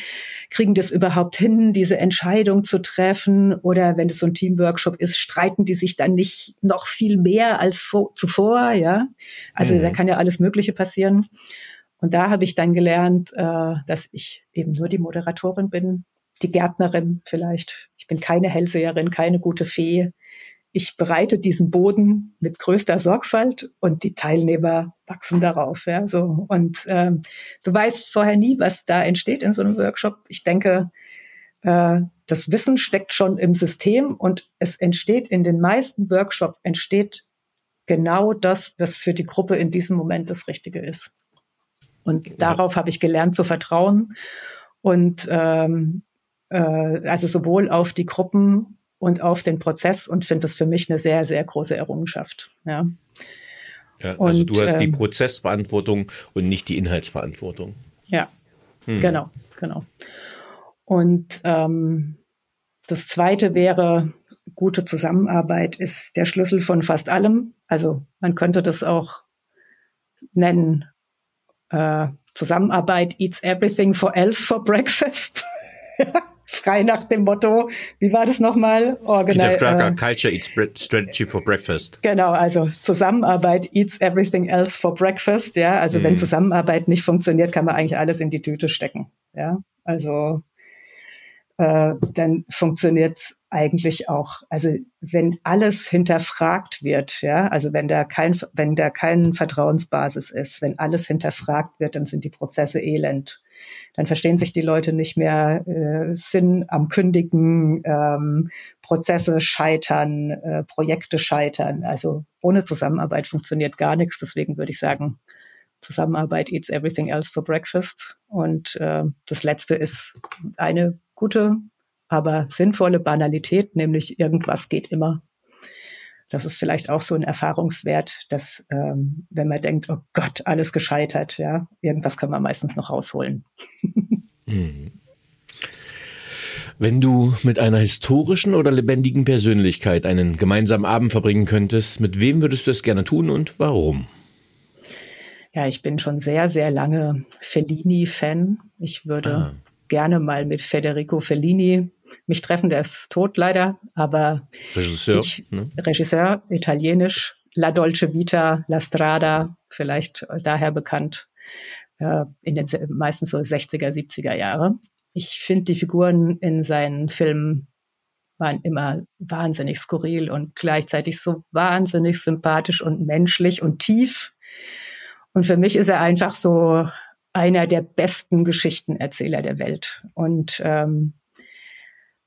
Kriegen das überhaupt hin, diese Entscheidung zu treffen? Oder wenn es so ein Teamworkshop ist, streiten die sich dann nicht noch viel mehr als vo- zuvor? Ja, also mhm. da kann ja alles Mögliche passieren. Und da habe ich dann gelernt, dass ich eben nur die Moderatorin bin, die Gärtnerin vielleicht. Ich bin keine Hellseherin, keine gute Fee. Ich bereite diesen Boden mit größter Sorgfalt und die Teilnehmer wachsen darauf. Ja, so. Und ähm, du weißt vorher nie, was da entsteht in so einem Workshop. Ich denke, äh, das Wissen steckt schon im System und es entsteht in den meisten Workshops entsteht genau das, was für die Gruppe in diesem Moment das Richtige ist. Und darauf habe ich gelernt zu vertrauen und ähm, äh, also sowohl auf die Gruppen und auf den Prozess und finde das für mich eine sehr, sehr große Errungenschaft. Ja. Ja, also und, du hast ähm, die Prozessverantwortung und nicht die Inhaltsverantwortung. Ja, hm. genau, genau. Und ähm, das Zweite wäre, gute Zusammenarbeit ist der Schlüssel von fast allem. Also man könnte das auch nennen, Uh, Zusammenarbeit eats everything for else for breakfast. Frei nach dem Motto, wie war das nochmal? Peter Drucker, uh, Culture eats strategy for breakfast. Genau, also Zusammenarbeit eats everything else for breakfast. Ja, also mm. wenn Zusammenarbeit nicht funktioniert, kann man eigentlich alles in die Tüte stecken. Ja, also uh, dann funktioniert's eigentlich auch. Also wenn alles hinterfragt wird, ja, also wenn da kein, wenn da keine Vertrauensbasis ist, wenn alles hinterfragt wird, dann sind die Prozesse elend. Dann verstehen sich die Leute nicht mehr, äh, Sinn am Kündigen, ähm, Prozesse scheitern, äh, Projekte scheitern. Also ohne Zusammenarbeit funktioniert gar nichts. Deswegen würde ich sagen, Zusammenarbeit eats everything else for breakfast. Und äh, das Letzte ist eine gute, aber sinnvolle Banalität, nämlich irgendwas geht immer. Das ist vielleicht auch so ein Erfahrungswert, dass ähm, wenn man denkt, oh Gott, alles gescheitert, ja, irgendwas kann man meistens noch rausholen. Wenn du mit einer historischen oder lebendigen Persönlichkeit einen gemeinsamen Abend verbringen könntest, mit wem würdest du es gerne tun und warum? Ja, ich bin schon sehr, sehr lange Fellini-Fan. Ich würde ah. gerne mal mit Federico Fellini mich treffen, der ist tot leider, aber Regisseur, ich, ne? Regisseur, italienisch, La Dolce Vita, La Strada, vielleicht daher bekannt, äh, in den meistens so sechziger, siebziger Jahre. Ich finde, die Figuren in seinen Filmen waren immer wahnsinnig skurril und gleichzeitig so wahnsinnig sympathisch und menschlich und tief. Und für mich ist er einfach so einer der besten Geschichtenerzähler der Welt. Und ähm,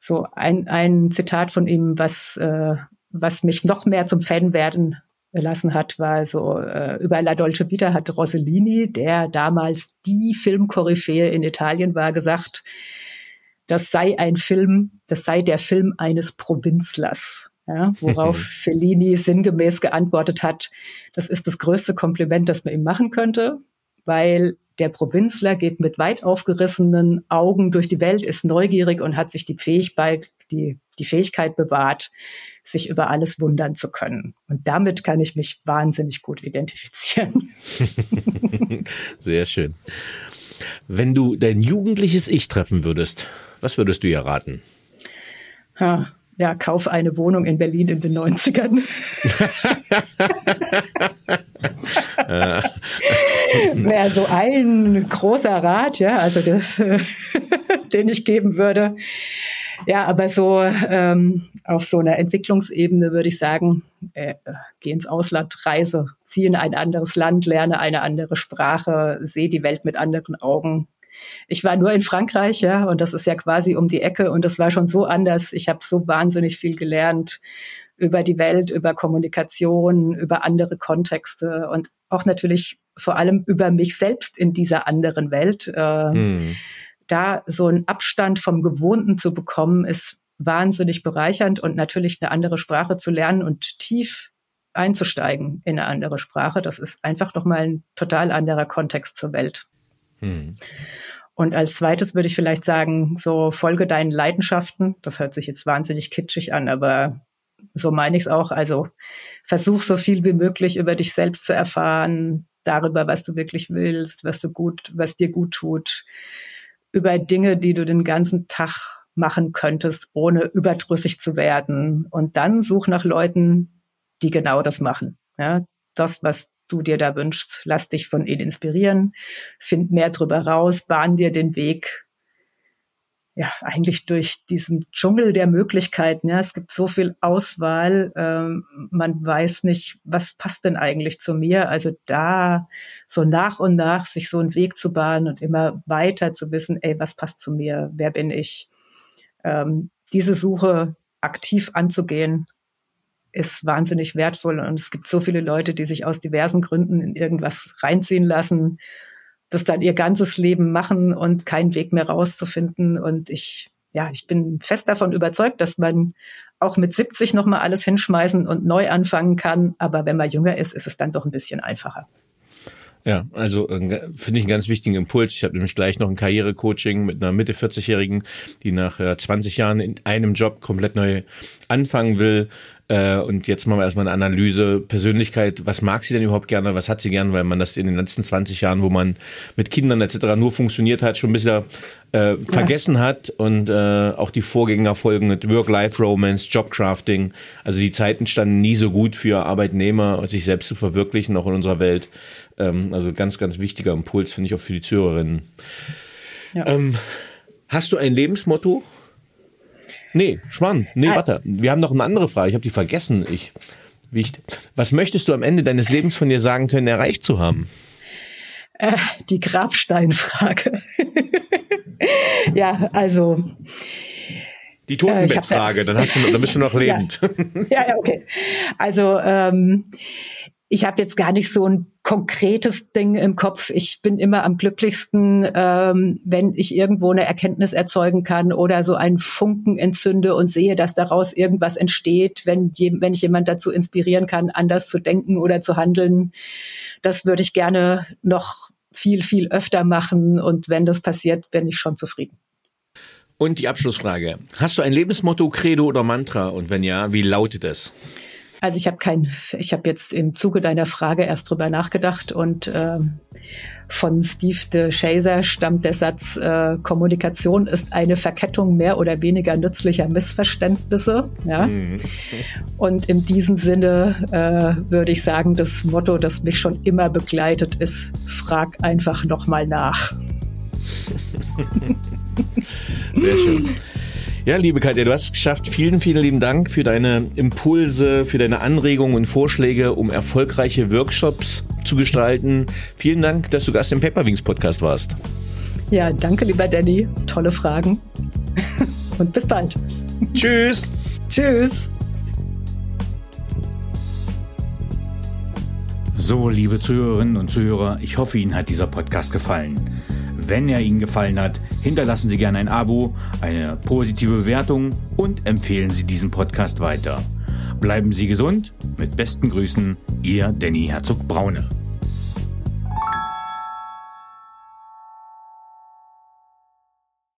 so ein, ein Zitat von ihm, was, äh, was mich noch mehr zum Fan werden lassen hat, war so, äh, über La Dolce Vita hat Rossellini, der damals die Filmkoryphäe in Italien war, gesagt, das sei ein Film, das sei der Film eines Provinzlers. Ja, worauf Fellini sinngemäß geantwortet hat, das ist das größte Kompliment, das man ihm machen könnte, weil der Provinzler geht mit weit aufgerissenen Augen durch die Welt, ist neugierig und hat sich die Fähigkeit, die, die Fähigkeit bewahrt, sich über alles wundern zu können. Und damit kann ich mich wahnsinnig gut identifizieren. Sehr schön. Wenn du dein jugendliches Ich treffen würdest, was würdest du ihr raten? Ha. Ja, kauf eine Wohnung in Berlin in den neunzigern. Wäre so ein großer Rat, ja, also der, den ich geben würde. Ja, aber so ähm, auf so einer Entwicklungsebene würde ich sagen, äh, geh ins Ausland, reise, zieh in ein anderes Land, lerne eine andere Sprache, seh die Welt mit anderen Augen. Ich war nur in Frankreich, ja, und das ist ja quasi um die Ecke und das war schon so anders. Ich habe so wahnsinnig viel gelernt über die Welt, über Kommunikation, über andere Kontexte und auch natürlich vor allem über mich selbst in dieser anderen Welt. Äh, mhm. Da so einen Abstand vom Gewohnten zu bekommen, ist wahnsinnig bereichernd und natürlich eine andere Sprache zu lernen und tief einzusteigen in eine andere Sprache. Das ist einfach nochmal ein total anderer Kontext zur Welt. Mhm. Und als zweites würde ich vielleicht sagen, so folge deinen Leidenschaften. Das hört sich jetzt wahnsinnig kitschig an, aber so meine ich es auch. Also versuch so viel wie möglich über dich selbst zu erfahren, darüber, was du wirklich willst, was du gut, was dir gut tut, über Dinge, die du den ganzen Tag machen könntest, ohne überdrüssig zu werden. Und dann such nach Leuten, die genau das machen. Ja, das, was du dir da wünschst, lass dich von ihnen inspirieren, find mehr drüber raus, bahn dir den Weg, ja, eigentlich durch diesen Dschungel der Möglichkeiten, ja, es gibt so viel Auswahl, ähm, man weiß nicht, was passt denn eigentlich zu mir, also da so nach und nach sich so einen Weg zu bahnen und immer weiter zu wissen, ey, was passt zu mir, wer bin ich, ähm, diese Suche aktiv anzugehen, ist wahnsinnig wertvoll und es gibt so viele Leute, die sich aus diversen Gründen in irgendwas reinziehen lassen, das dann ihr ganzes Leben machen und keinen Weg mehr rauszufinden und ich, ja, ich bin fest davon überzeugt, dass man auch mit siebzig nochmal alles hinschmeißen und neu anfangen kann, aber wenn man jünger ist, ist es dann doch ein bisschen einfacher. Ja, also finde ich einen ganz wichtigen Impuls. Ich habe nämlich gleich noch ein Karrierecoaching mit einer Mitte vierzigjährigen, die nach äh, zwanzig Jahren in einem Job komplett neu anfangen will. Äh, und jetzt machen wir erstmal eine Analyse Persönlichkeit. Was mag sie denn überhaupt gerne? Was hat sie gern? Weil man das in den letzten zwanzig Jahren, wo man mit Kindern et cetera nur funktioniert hat, schon ein bisschen äh, vergessen ja. hat. Und äh, auch die Vorgängerfolgen mit Work-Life-Romance, Jobcrafting. Also die Zeiten standen nie so gut für Arbeitnehmer und sich selbst zu verwirklichen, auch in unserer Welt. Also ganz, ganz wichtiger Impuls, finde ich, auch für die Zuhörerinnen. Ja. Ähm, hast du ein Lebensmotto? Nee, Schwan, nee, ah. warte. Wir haben noch eine andere Frage. Ich habe die vergessen. Ich, was möchtest du am Ende deines Lebens von dir sagen können, erreicht zu haben? Äh, die Grabsteinfrage. Ja, also... Die Totenbettfrage, äh, dann, hast du, dann bist du noch lebend. Ja, ja, okay. Also... Ähm, Ich habe jetzt gar nicht so ein konkretes Ding im Kopf. Ich bin immer am glücklichsten, ähm, wenn ich irgendwo eine Erkenntnis erzeugen kann oder so einen Funken entzünde und sehe, dass daraus irgendwas entsteht, wenn, je, wenn ich jemand dazu inspirieren kann, anders zu denken oder zu handeln. Das würde ich gerne noch viel, viel öfter machen. Und wenn das passiert, bin ich schon zufrieden. Und die Abschlussfrage. Hast du ein Lebensmotto, Credo oder Mantra? Und wenn ja, wie lautet es? Also ich habe kein, ich habe jetzt im Zuge deiner Frage erst drüber nachgedacht und äh, von Steve de Shazer stammt der Satz, äh, Kommunikation ist eine Verkettung mehr oder weniger nützlicher Missverständnisse. Ja? Mhm. Und in diesem Sinne äh, würde ich sagen, das Motto, das mich schon immer begleitet ist, frag einfach nochmal nach. Sehr schön. Ja, liebe Katja, du hast es geschafft. Vielen, vielen lieben Dank für deine Impulse, für deine Anregungen und Vorschläge, um erfolgreiche Workshops zu gestalten. Vielen Dank, dass du Gast im Paperwings Podcast warst. Ja, danke, lieber Danny. Tolle Fragen. Und bis bald. Tschüss. Tschüss. So, liebe Zuhörerinnen und Zuhörer, ich hoffe, Ihnen hat dieser Podcast gefallen. Wenn er Ihnen gefallen hat, hinterlassen Sie gerne ein Abo, eine positive Bewertung und empfehlen Sie diesen Podcast weiter. Bleiben Sie gesund, mit besten Grüßen, Ihr Danny Herzog-Braune.